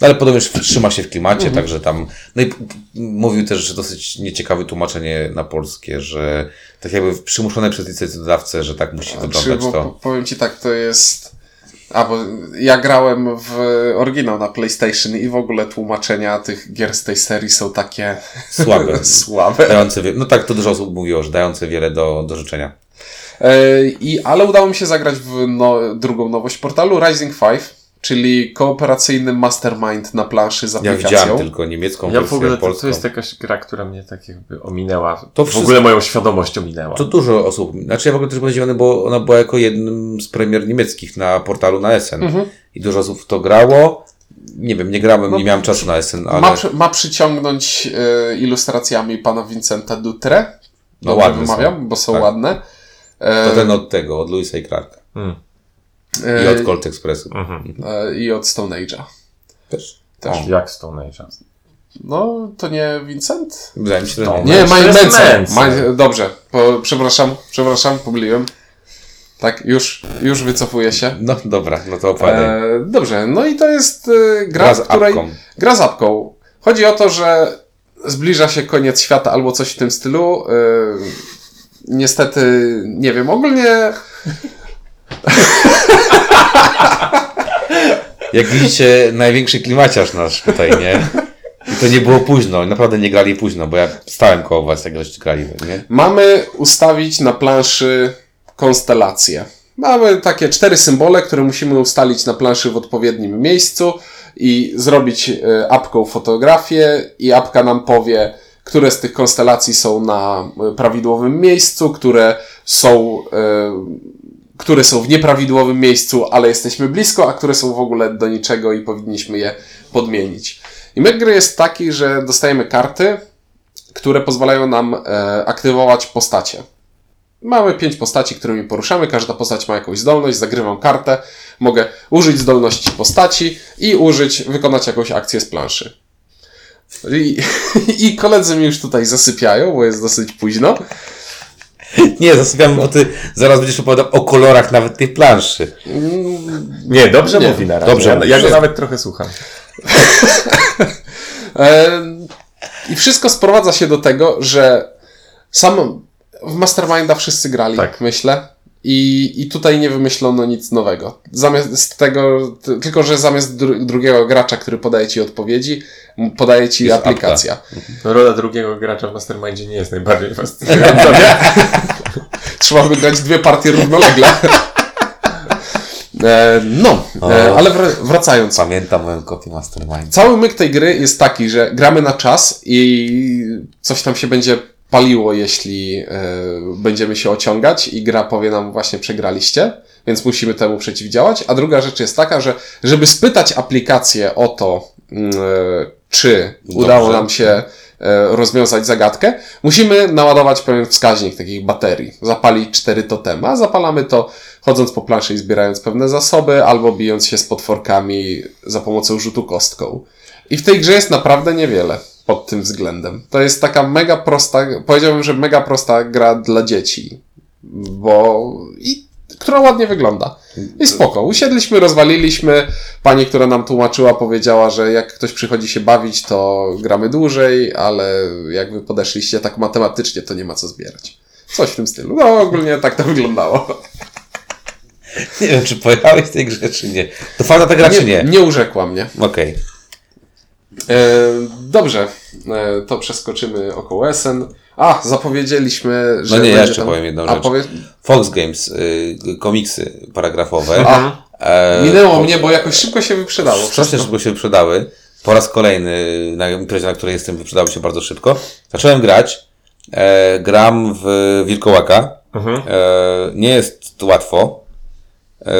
ale potem już trzyma się w klimacie, mhm. także tam... No i mówił też, że dosyć nieciekawe tłumaczenie na polskie, że tak jakby przymuszone przez licencjodawcę, że tak musi znaczy, wyglądać to. Powiem Ci tak, to jest... A, bo ja grałem w oryginał na PlayStation i w ogóle tłumaczenia tych gier z tej serii są takie słabe. słabe. Dające, no tak, to dużo osób mówiło, że dające wiele do, do życzenia. Yy, i, ale udało mi się zagrać w no, drugą nowość portalu, Rising pięć, czyli kooperacyjny mastermind na planszy z aplikacją. Ja widziałem tylko niemiecką ja wersję, w ogóle to, polską. To jest jakaś gra, która mnie tak jakby ominęła. To w wszystko, ogóle moją świadomość ominęła. To dużo osób. Znaczy ja w ogóle też byłem zdziwiony, bo ona była jako jednym z premier niemieckich na portalu na Essen. Mhm. I dużo osób w to grało. Nie wiem, nie grałem, no, nie miałem czasu na Essen, ale... Ma, ma przyciągnąć y, ilustracjami pana Vincenta Dutre. No dobrze ładne wymawiam, są. Bo są tak. ładne. To ten od tego, od Louisa i Clarka. Hmm. I od Colt Expressu. Mhm. I od Stone Age'a. Też. Też. O, jak Stone Age'a? No, to nie Vincent? Wydaje mi się, że nie. Nie, Maj- Dobrze, po, przepraszam, przepraszam, pomyliłem. Tak, już, już wycofuję się. No dobra, no to opowiadaj. E, dobrze, no i to jest e, gra, gra z której... apką. Gra z apką. Chodzi o to, że zbliża się koniec świata albo coś w tym stylu. E, niestety, nie wiem, ogólnie... Jak widzicie, największy klimaciarz nasz tutaj, nie? I to nie było późno, naprawdę nie grali późno, bo ja stałem koło was, jak żeście grali, nie? Mamy ustawić na planszy konstelację. Mamy takie cztery symbole, które musimy ustalić na planszy w odpowiednim miejscu i zrobić apką fotografię i apka nam powie, które z tych konstelacji są na prawidłowym miejscu, które są... Yy, które są w nieprawidłowym miejscu, ale jesteśmy blisko, a które są w ogóle do niczego i powinniśmy je podmienić. I myk gry jest taki, że dostajemy karty, które pozwalają nam e, aktywować postacie. Mamy pięć postaci, którymi poruszamy, każda postać ma jakąś zdolność, zagrywam kartę, mogę użyć zdolności postaci i użyć, wykonać jakąś akcję z planszy. I, i koledzy mi już tutaj zasypiają, bo jest dosyć późno. Nie, zasypiam, bo ty zaraz będziesz opowiadał o kolorach nawet tej planszy. Nie, dobrze nie, mówi na razie. Dobrze, ja go nawet trochę słucham. I wszystko sprowadza się do tego, że sam w Masterminda wszyscy grali, tak. myślę. I, I tutaj nie wymyślono nic nowego. Zamiast tego, tylko że zamiast dru- drugiego gracza, który podaje ci odpowiedzi, podaje ci jest aplikacja. Apta. Rola drugiego gracza w Mastermindzie nie jest najbardziej fascynująca. Trzeba wygrać dwie partie równolegle. E, no, e, ale wr- wracając. Pamiętam moją kopię Mastermind. Cały myk tej gry jest taki, że gramy na czas i coś tam się będzie paliło, jeśli e, będziemy się ociągać i gra powie nam właśnie przegraliście, więc musimy temu przeciwdziałać. A druga rzecz jest taka, że żeby spytać aplikację o to, e, czy Dobrze. udało nam się e, rozwiązać zagadkę, musimy naładować pewien wskaźnik takich baterii. Zapalić cztery totemy, a zapalamy to chodząc po planszy i zbierając pewne zasoby, albo bijąc się z potworkami za pomocą rzutu kostką. I w tej grze jest naprawdę niewiele pod tym względem. To jest taka mega prosta, powiedziałbym, że mega prosta gra dla dzieci, bo i która ładnie wygląda. I spoko. Usiedliśmy, rozwaliliśmy. Pani, która nam tłumaczyła, powiedziała, że jak ktoś przychodzi się bawić, to gramy dłużej, ale jak wy podeszliście tak matematycznie, to nie ma co zbierać. Coś w tym stylu. No ogólnie tak to wyglądało. Nie wiem, czy pojechałeś w tej grze, czy nie. To fajna ta gra, nie, czy nie? Nie urzekła mnie. Okej. Okay. Dobrze. E, to przeskoczymy około Essen. A, zapowiedzieliśmy, że... No nie, ja jeszcze tam... powiem jedną rzecz. Powie... Fox Games, y, komiksy paragrafowe. A, e, minęło po... mnie, bo jakoś szybko się wyprzedało. Strasznie szybko się wyprzedały. Po raz kolejny na imprezie, na której jestem, wyprzedały się bardzo szybko. Zacząłem grać. E, gram w Wilkołaka. Mhm. E, nie jest łatwo. E,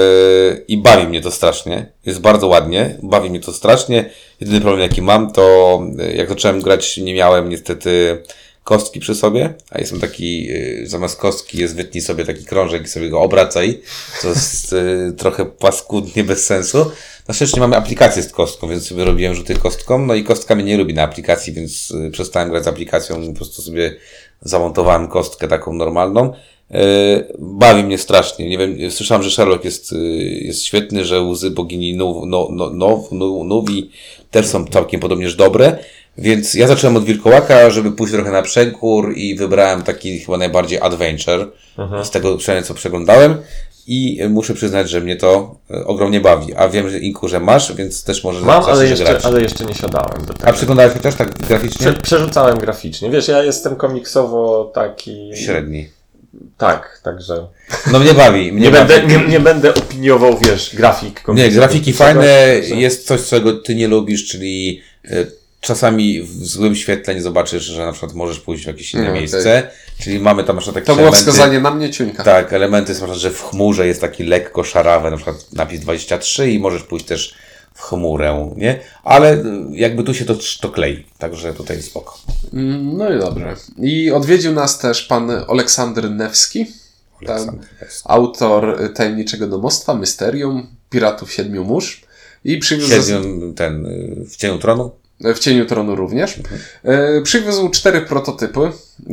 I bawi mnie to strasznie. Jest bardzo ładnie. Bawi mnie to strasznie. Jedyny problem, jaki mam, to jak zacząłem grać, nie miałem niestety... kostki przy sobie, a jest taki, yy, zamiast kostki jest wytnij sobie taki krążek i sobie go obracaj, co jest yy, trochę paskudnie, bez sensu. Na szczęście mamy aplikację z kostką, więc sobie robiłem rzuty kostką, no i kostka mnie nie lubi na aplikacji, więc yy, przestałem grać z aplikacją, po prostu sobie zamontowałem kostkę taką normalną. Yy, bawi mnie strasznie, nie wiem, słyszałem, że Sherlock jest, yy, jest świetny, że łzy bogini Nuwi no, no, no, no, no, też są całkiem podobnież dobre. Więc ja zacząłem od Wilkołaka, żeby pójść trochę na przekór i wybrałem taki chyba najbardziej adventure. Aha. Z tego co przeglądałem i muszę przyznać, że mnie to ogromnie bawi. A wiem, że Inku, że masz, więc też może... Mam, ale jeszcze, grać. ale jeszcze nie siadałem do tego. A przeglądałeś chociaż tak graficznie? Prze- przerzucałem graficznie. Wiesz, ja jestem komiksowo taki... Średni. Tak, także... No mnie bawi. Mnie nie, bawi. Będę, nie, nie będę opiniował, wiesz, grafik. Nie, grafiki fajne. Że... Jest coś, czego ty nie lubisz, czyli... Czasami w złym świetle nie zobaczysz, że na przykład możesz pójść w jakieś inne okay. miejsce. Czyli mamy tam na przykład takie to elementy... To było wskazanie na mnie, Ciuńka. Tak, elementy są, że w chmurze jest taki lekko szarawy, na przykład napis dwadzieścia trzy i możesz pójść też w chmurę, nie? Ale jakby tu się to, to klei, także tutaj spoko. No i dobrze. I odwiedził nas też pan Aleksandr Niewski, Aleksandr Niewski. Autor Tajemniczego Domostwa, Mysterium, Piratów Siedmiu Mórz i przywiózł... Siedmiu, ten, w Cieniu Tronu? W Cieniu Tronu również. Mhm. Przywiózł cztery prototypy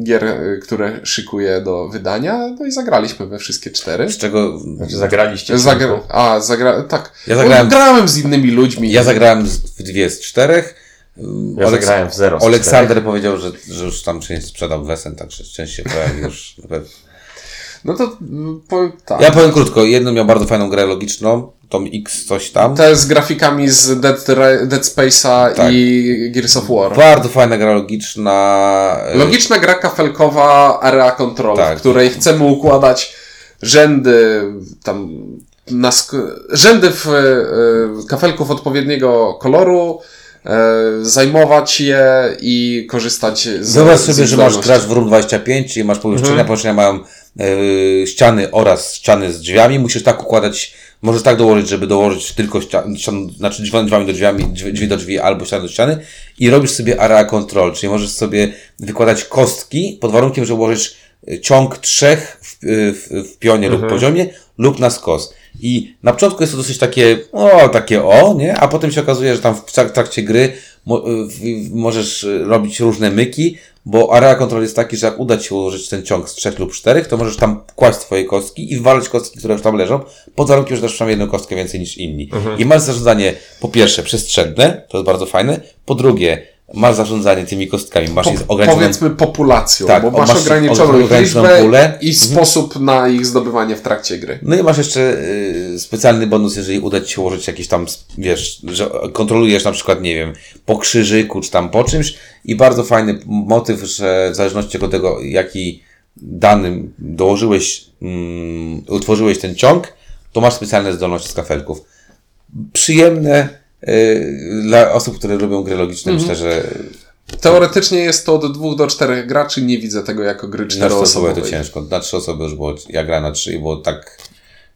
gier, które szykuje do wydania, no i zagraliśmy we wszystkie cztery. Z czego... Znaczy zagraliście? Zagra... A, zagra... tak. Ja zagrałem... grałem z innymi ludźmi. Ja zagrałem w dwie z czterech. Ja Oleks... zagrałem w zero z Aleksander czterech. Powiedział, że, że już tam część sprzedał Wesen, także część się pojawi już. No to powiem tak. Ja powiem krótko. Jedną miał bardzo fajną grę logiczną, Tom X coś tam. Te z grafikami z Dead, Dead Space'a tak. i Gears of War. Bardzo fajna gra logiczna. Logiczna gra kafelkowa Area Control, tak. w której chcemy układać rzędy tam na sk- rzędy w, y, kafelków odpowiedniego koloru, y, zajmować je i korzystać z... Zobacz sobie, z że masz gracz w Room dwadzieścia pięć i masz pomieszczenia, mhm. pomieszczenia mają Yy, ściany oraz ściany z drzwiami, musisz tak układać, możesz tak dołożyć, żeby dołożyć tylko ścian, ścian znaczy drzwiami do drzwiami, drzwi, drzwi do drzwi albo ściany do ściany i robisz sobie area control, czyli możesz sobie wykładać kostki pod warunkiem, że ułożysz ciąg trzech w, w, w pionie mhm. lub poziomie lub na skos. I na początku jest to dosyć takie o, takie o, nie? A potem się okazuje, że tam w trakcie gry mo- możesz robić różne myki, bo area control jest taki, że jak uda ci się ułożyć ten ciąg z trzech lub czterech, to możesz tam kłaść swoje kostki i wywalać kostki, które już tam leżą, pod warunkiem, że dasz przynajmniej jedną kostkę więcej niż inni. Mhm. I masz zarządzanie, po pierwsze, przestrzenne, to jest bardzo fajne, po drugie, masz zarządzanie tymi kostkami, masz po, ograniczoną... Powiedzmy populacją, tak, bo masz, masz ograniczoną liczbę pulę. I sposób mhm. na ich zdobywanie w trakcie gry. No i masz jeszcze y, specjalny bonus, jeżeli uda ci się ułożyć jakieś tam, wiesz, że kontrolujesz na przykład, nie wiem, po krzyżyku, czy tam po czymś i bardzo fajny motyw, że w zależności od tego, jaki danym dołożyłeś, mm, utworzyłeś ten ciąg, to masz specjalne zdolności z kafelków. Przyjemne yy, dla osób, które lubią gry logiczne. Mm-hmm. Myślę, że... Teoretycznie jest to od dwóch do czterech graczy. Nie widzę tego jako gry czteroosobowej. Na to ciężko. Na trzy osoby już było... Ja grałem na trzy i było tak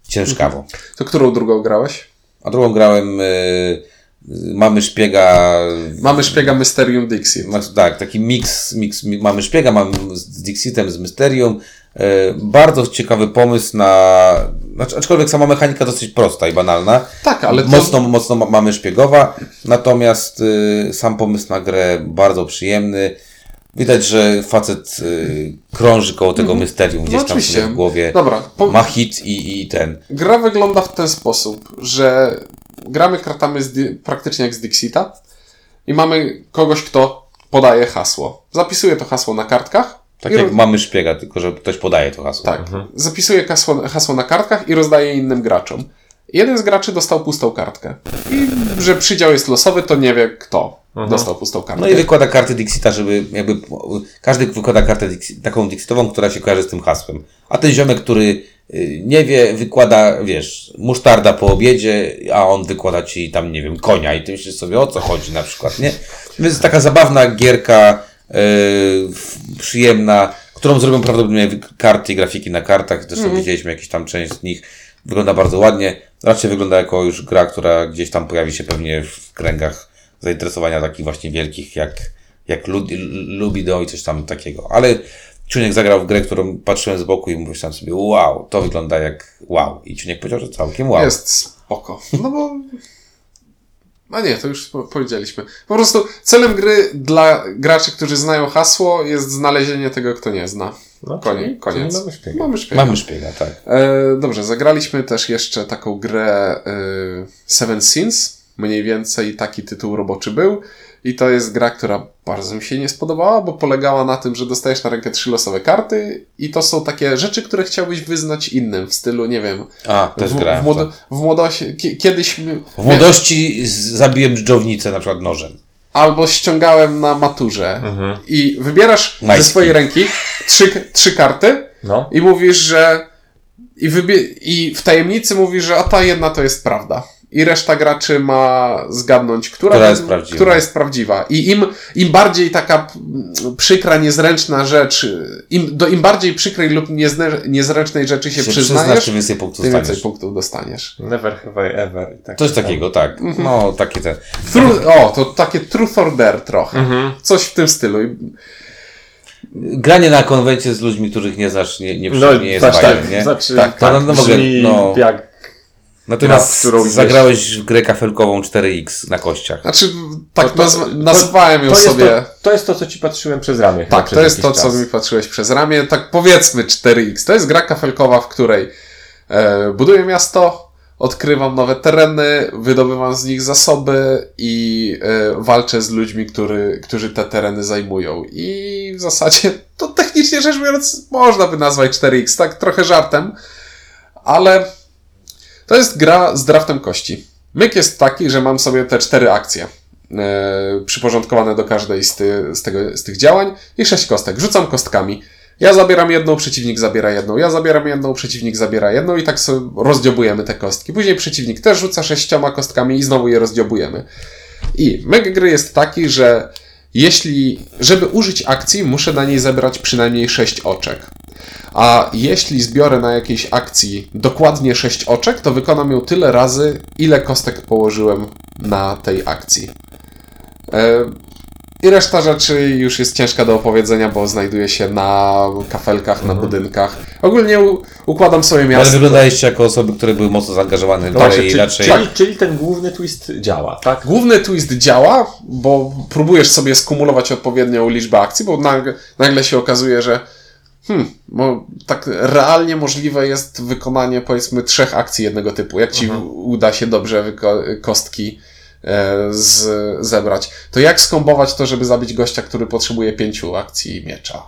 ciężkawo. Mm-hmm. To którą drugą grałeś? A drugą grałem... Yy... Mamy szpiega... Mamy szpiega Mysterium Dixit. Tak, taki miks, miks mamy szpiega mamy z Dixitem, z Mysterium. E, bardzo ciekawy pomysł na... Aczkolwiek sama mechanika dosyć prosta i banalna. Tak, ale to... Mocno, mocno mamy szpiegowa. Natomiast e, sam pomysł na grę bardzo przyjemny. Widać, że facet e, krąży koło tego mm. Mysterium gdzieś no, tam sobie w głowie. Dobra, po... Ma hit i, i ten. Gra wygląda w ten sposób, że... Gramy kartami di- praktycznie jak z Dixita i mamy kogoś, kto podaje hasło. Zapisuje to hasło na kartkach. Tak jak ro- mamy szpiega, tylko że ktoś podaje to hasło. Tak. Mhm. Zapisuje hasło, hasło na kartkach i rozdaje innym graczom. Jeden z graczy dostał pustą kartkę. I że przydział jest losowy, to nie wie kto mhm. dostał pustą kartkę. No i wykłada karty Dixita, żeby jakby... Każdy wykłada kartę Dixi- taką Dixitową, która się kojarzy z tym hasłem. A ten ziomek, który... nie wie, wykłada, wiesz, musztarda po obiedzie, a on wykłada ci tam, nie wiem, konia i ty myślisz sobie, o co chodzi na przykład, nie? Więc taka zabawna gierka, yy, przyjemna, którą zrobią prawdopodobnie karty i grafiki na kartach, zresztą mm. widzieliśmy jakieś tam część z nich, wygląda bardzo ładnie, raczej wygląda jako już gra, która gdzieś tam pojawi się pewnie w kręgach zainteresowania takich właśnie wielkich, jak, jak Lubido i coś tam takiego, ale... Ciuniek zagrał w grę, którą patrzyłem z boku i mówiłem sobie, wow, to wygląda jak wow. I Ciuniek powiedział, że całkiem wow. Jest spoko. No bo... No nie, to już powiedzieliśmy. Po prostu celem gry dla graczy, którzy znają hasło, jest znalezienie tego, kto nie zna. No, Konie, czyli, koniec. Czyli mamy szpiega. Mamy szpiega. Mamy szpiega, tak. E, dobrze, zagraliśmy też jeszcze taką grę e, Seven Sins. Mniej więcej taki tytuł roboczy był. I to jest gra, która bardzo mi się nie spodobała, bo polegała na tym, że dostajesz na rękę trzy losowe karty i to są takie rzeczy, które chciałbyś wyznać innym, w stylu, nie wiem... A, też w, grałem w, młodo- w młodości... Ki- kiedyś... W młodości zabiłem dżdżownicę na przykład nożem. Albo ściągałem na maturze. Mhm. I wybierasz Majski. ze swojej ręki trzy, trzy karty no. i mówisz, że... I, wybie- I w tajemnicy mówisz, że a ta jedna to jest prawda. I reszta graczy ma zgadnąć, która, która, jest, prawdziwa. która jest prawdziwa. I im, im bardziej taka przykra, niezręczna rzecz, im, do im bardziej przykrej lub niezre, niezręcznej rzeczy się, się przyznajesz, tym więcej punktów, tym więcej punktów dostaniesz. Never have I ever. Tak Coś tak. takiego, tak. Mhm. No, takie te... True, o, to takie truth or dare trochę. Mhm. Coś w tym stylu. Granie na konwencie z ludźmi, których nie znasz, nie, nie, no, nie jest tak, fajne, tak, nie? Znaczy, tak, tak. No, no, brzmi no, jak... Natomiast no, zagrałeś w grę kafelkową cztery iks na kościach. Znaczy, tak to, nazwa- nazwałem to, ją to sobie. To, to jest to, co ci patrzyłem przez ramię. Tak, to jest to, czas. co mi patrzyłeś przez ramię. Tak powiedzmy cztery iks. To jest gra kafelkowa, w której e, buduję miasto, odkrywam nowe tereny, wydobywam z nich zasoby i e, walczę z ludźmi, który, którzy te tereny zajmują. I w zasadzie to technicznie rzecz biorąc można by nazwać cztery iks, tak trochę żartem, ale... To jest gra z draftem kości. Myk jest taki, że mam sobie te cztery akcje yy, przyporządkowane do każdej z, ty, z, tego, z tych działań i sześć kostek. Rzucam kostkami. Ja zabieram jedną, przeciwnik zabiera jedną. Ja zabieram jedną, przeciwnik zabiera jedną i tak sobie rozdziobujemy te kostki. Później przeciwnik też rzuca sześcioma kostkami i znowu je rozdziobujemy. I myk gry jest taki, że jeśli, żeby użyć akcji, muszę na niej zebrać przynajmniej sześć oczek. A jeśli zbiorę na jakiejś akcji dokładnie sześć oczek, to wykonam ją tyle razy, ile kostek położyłem na tej akcji. I reszta rzeczy już jest ciężka do opowiedzenia, bo znajduje się na kafelkach, mhm. na budynkach. Ogólnie u- układam sobie miasto. Ale wyglądaliście jako osoby, które były mocno zaangażowane. No właśnie, czyli, raczej... czyli, czyli ten główny twist działa, tak? Główny twist działa, bo próbujesz sobie skumulować odpowiednią liczbę akcji, bo nagle, nagle się okazuje, że Hmm, bo tak realnie możliwe jest wykonanie powiedzmy trzech akcji jednego typu. Jak ci Aha. uda się dobrze wyko- kostki e, z, zebrać, to jak skombować to, żeby zabić gościa, który potrzebuje pięciu akcji miecza?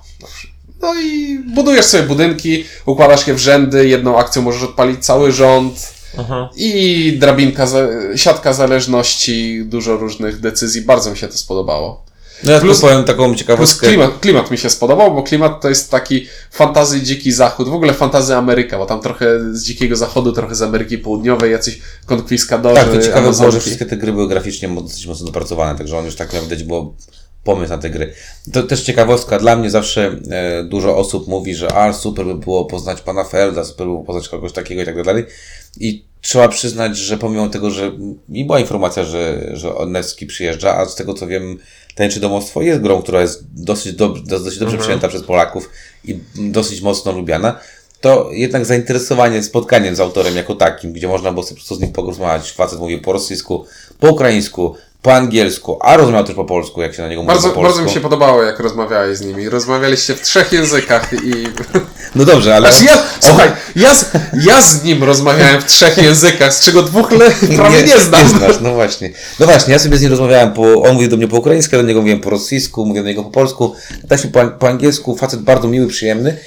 No i budujesz sobie budynki, układasz je w rzędy, jedną akcją możesz odpalić cały rząd Aha. i drabinka, siatka zależności, dużo różnych decyzji. Bardzo mi się to spodobało. No ja plus, tylko powiem taką ciekawostkę. Klimat, klimat mi się spodobał, bo klimat to jest taki fantasy dziki zachód, w ogóle fantasy Ameryka, bo tam trochę z dzikiego zachodu, trochę z Ameryki Południowej, jacyś konkwiskadorzy. Tak, to ciekawe było, że wszystkie te gry były graficznie dosyć mocno dopracowane, także on już tak naprawdę było pomysł na te gry. To też ciekawostka, dla mnie zawsze e, dużo osób mówi, że a super by było poznać pana Felda, super by było poznać kogoś takiego i tak dalej. I trzeba przyznać, że pomimo tego, że i była informacja, że, że Niewski przyjeżdża, a z tego co wiem, Tańczy Domostwo jest grą, która jest dosyć, do, dosyć dobrze mhm. przyjęta przez Polaków i dosyć mocno lubiana, to jednak zainteresowanie spotkaniem z autorem jako takim, gdzie można było sobie po prostu z nim porozmawiać, facet mówił po rosyjsku, po ukraińsku, po angielsku, a rozmawiał też po polsku, jak się na niego mówi. Bardzo, po bardzo mi się podobało, jak rozmawiałeś z nimi. Rozmawialiście w trzech językach i... No dobrze, ale... Znaczy ja, słuchaj, ja z, ja z nim rozmawiałem w trzech językach, z czego dwóch le... prawie nie, nie znam. Nie znasz, no właśnie. No właśnie, ja sobie z nim rozmawiałem, po... on mówił do mnie po ukraińsku, ja do niego mówiłem po rosyjsku, mówiłem do niego po polsku, też po, po angielsku, facet bardzo miły, przyjemny,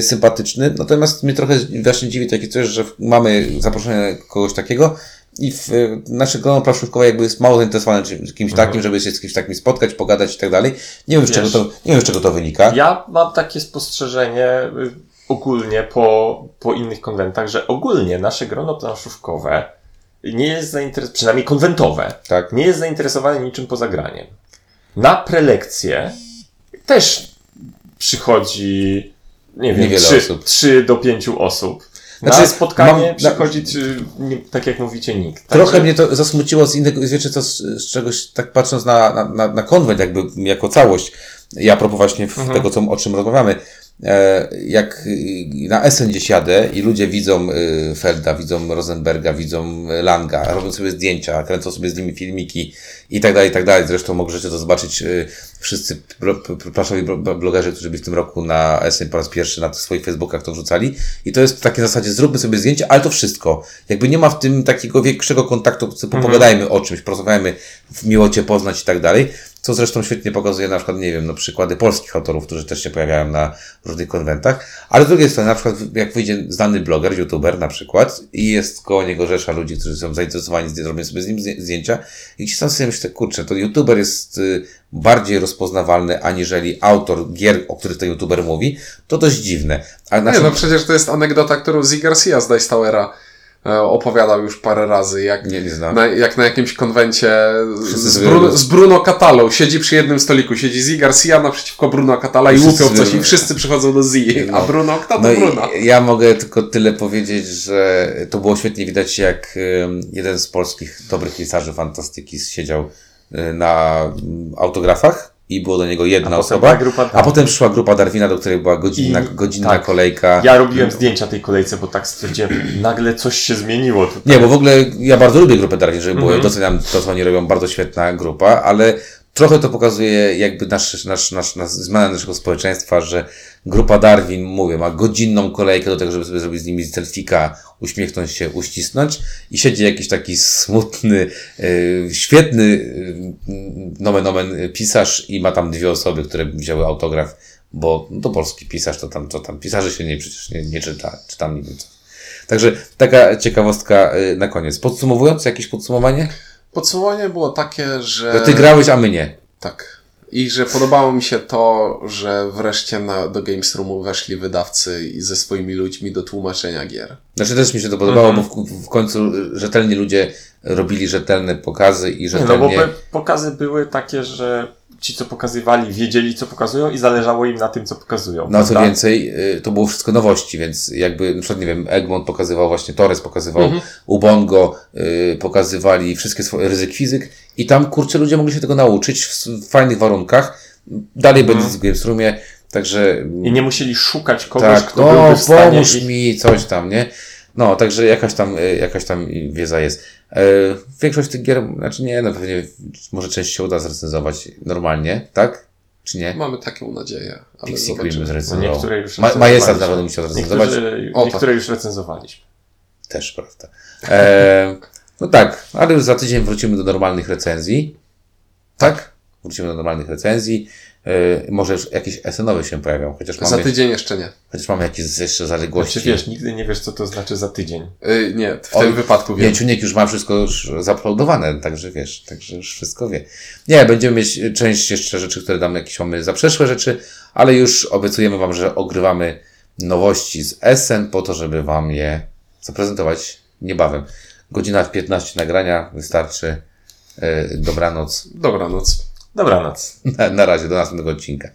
sympatyczny, natomiast mnie trochę właśnie dziwi takie coś, że mamy zaproszenie kogoś takiego, i w, w nasze grono planszówkowe jakby jest mało zainteresowane kimś mhm. takim, żeby się z kimś takim spotkać, pogadać i tak dalej. Nie wiem, z czego to, nie wiem, z czego to wynika. Ja mam takie spostrzeżenie ogólnie po, po innych konwentach, że ogólnie nasze grono planszówkowe nie jest zainteresowane, przynajmniej konwentowe, tak. nie jest zainteresowane niczym poza graniem. Na prelekcje też przychodzi, nie wiem, trzy do pięciu osób. Znaczy, na spotkanie mam, przychodzić, na... nie, tak jak mówicie, nikt. Trochę tak, że... mnie to zasmuciło z innego, wiecie co, z, z czegoś, tak patrząc na, na, na, na konwent jakby jako całość, ja a propos właśnie mhm. tego, co, o czym rozmawiamy, e, jak na Essen gdzieś jadę i ludzie widzą e, Felda, widzą Rosenberga, widzą Langa, robią sobie zdjęcia, kręcą sobie z nimi filmiki i tak dalej, i tak dalej. Zresztą możecie to zobaczyć e, wszyscy plaszowi blogerzy, którzy byli w tym roku na Essen po raz pierwszy na swoich Facebookach to wrzucali. I to jest w takiej zasadzie, zróbmy sobie zdjęcie, ale to wszystko. Jakby nie ma w tym takiego większego kontaktu, mhm. pogadajmy o czymś, porozmawiajmy, miło Cię poznać i tak dalej. Co zresztą świetnie pokazuje na przykład, nie wiem, no przykłady polskich autorów, którzy też się pojawiają na różnych konwentach. Ale z drugiej strony, na przykład jak wyjdzie znany bloger, youtuber na przykład i jest koło niego rzesza ludzi, którzy są zainteresowani, robią sobie z nim zdjęcia i ci sam sobie myślę, kurczę, to youtuber jest bardziej rozpoznawalny, aniżeli autor gier, o których ten youtuber mówi, to dość dziwne. A nie, naszym... no przecież to jest anegdota, którą Z. Garcia z Dice Towera opowiadał już parę razy, jak, nie, nie znam. Na, jak na jakimś konwencie z, Brun- z Bruno Catalą. Siedzi przy jednym stoliku, siedzi Z. Garcia naprzeciwko Bruno Catala i łupią coś i wszyscy przychodzą do Z, no. a Bruno, kto to no Bruno? Ja mogę tylko tyle powiedzieć, że to było świetnie widać, jak jeden z polskich dobrych pisarzy fantastyki siedział na autografach i było do niego jedna a osoba, grupa, a potem przyszła grupa Darwina, do której była godzinna, I, godzinna tak. kolejka. Ja robiłem zdjęcia tej kolejce, bo tak stwierdziłem, nagle coś się zmieniło tutaj. Nie, bo w ogóle ja bardzo lubię grupę Darwin, żeby było, mm-hmm. doceniam to, co oni robią, bardzo świetna grupa, ale trochę to pokazuje jakby nasz, nasz, nasz, nasz zmianę naszego społeczeństwa, że grupa Darwin, mówię, ma godzinną kolejkę do tego, żeby sobie zrobić z nimi selfika, uśmiechnąć się, uścisnąć i siedzi jakiś taki smutny, yy, świetny yy, nomen omen pisarz i ma tam dwie osoby, które wzięły autograf, bo no, to polski pisarz, to tam, to tam pisarzy się nie, przecież nie, nie czyta, czy tam nie wiem co. Także taka ciekawostka yy, na koniec. Podsumowując, jakieś podsumowanie? Podsumowanie było takie, że... To ty grałeś, a my nie. Tak. I że podobało mi się to, że wreszcie na, do Games Roomu weszli wydawcy i ze swoimi ludźmi do tłumaczenia gier. Znaczy też mi się to podobało, mm-hmm. bo w, w końcu rzetelni ludzie robili rzetelne pokazy i rzetelnie... No bo pokazy były takie, że ci co pokazywali wiedzieli co pokazują i zależało im na tym co pokazują. No co więcej, to było wszystko nowości, więc jakby na przykład, nie wiem, Egmont pokazywał właśnie, Torres pokazywał, mhm. Ubongo y, pokazywali wszystkie swoje, Ryzyk Fizyk i tam kurczę ludzie mogli się tego nauczyć w fajnych warunkach, dalej mhm. będzie z Games Roomie, także... I nie musieli szukać kogoś, tak, kto no, byłby w stanie... pomóż i... mi, coś tam, nie? No, także jakaś tam, jakaś tam wiedza jest. Yy, większość tych gier, znaczy nie, no pewnie może część się uda zrecenzować normalnie, tak? Czy nie? Mamy taką nadzieję, ale Pixie zobaczymy. Zrecenzował. No niektóre już Ma, Majestat nawet musiał zrecenzować. Niektóre, o, niektóre tak. już recenzowaliśmy. Też prawda. E, no tak, ale już za tydzień wrócimy do normalnych recenzji. Tak? wrócimy do normalnych recenzji. Yy, może już jakieś esenowe się pojawią. Chociaż mamy za tydzień jeszcze nie. Chociaż mamy jakieś jeszcze zaległości. Znaczy, wiesz, nigdy nie wiesz, co to znaczy za tydzień. Yy, nie, w tym wypadku wiem. Ciuniek już ma wszystko już zaplaudowane, także wiesz, także już wszystko wie. Nie, będziemy mieć część jeszcze rzeczy, które damy, jakieś mamy zaprzeszłe rzeczy, ale już obiecujemy wam, że ogrywamy nowości z Essen po to, żeby wam je zaprezentować niebawem. Godzina piętnaście nagrania wystarczy. Dobranoc. Dobranoc. Dobranoc. Na, na razie, do następnego odcinka.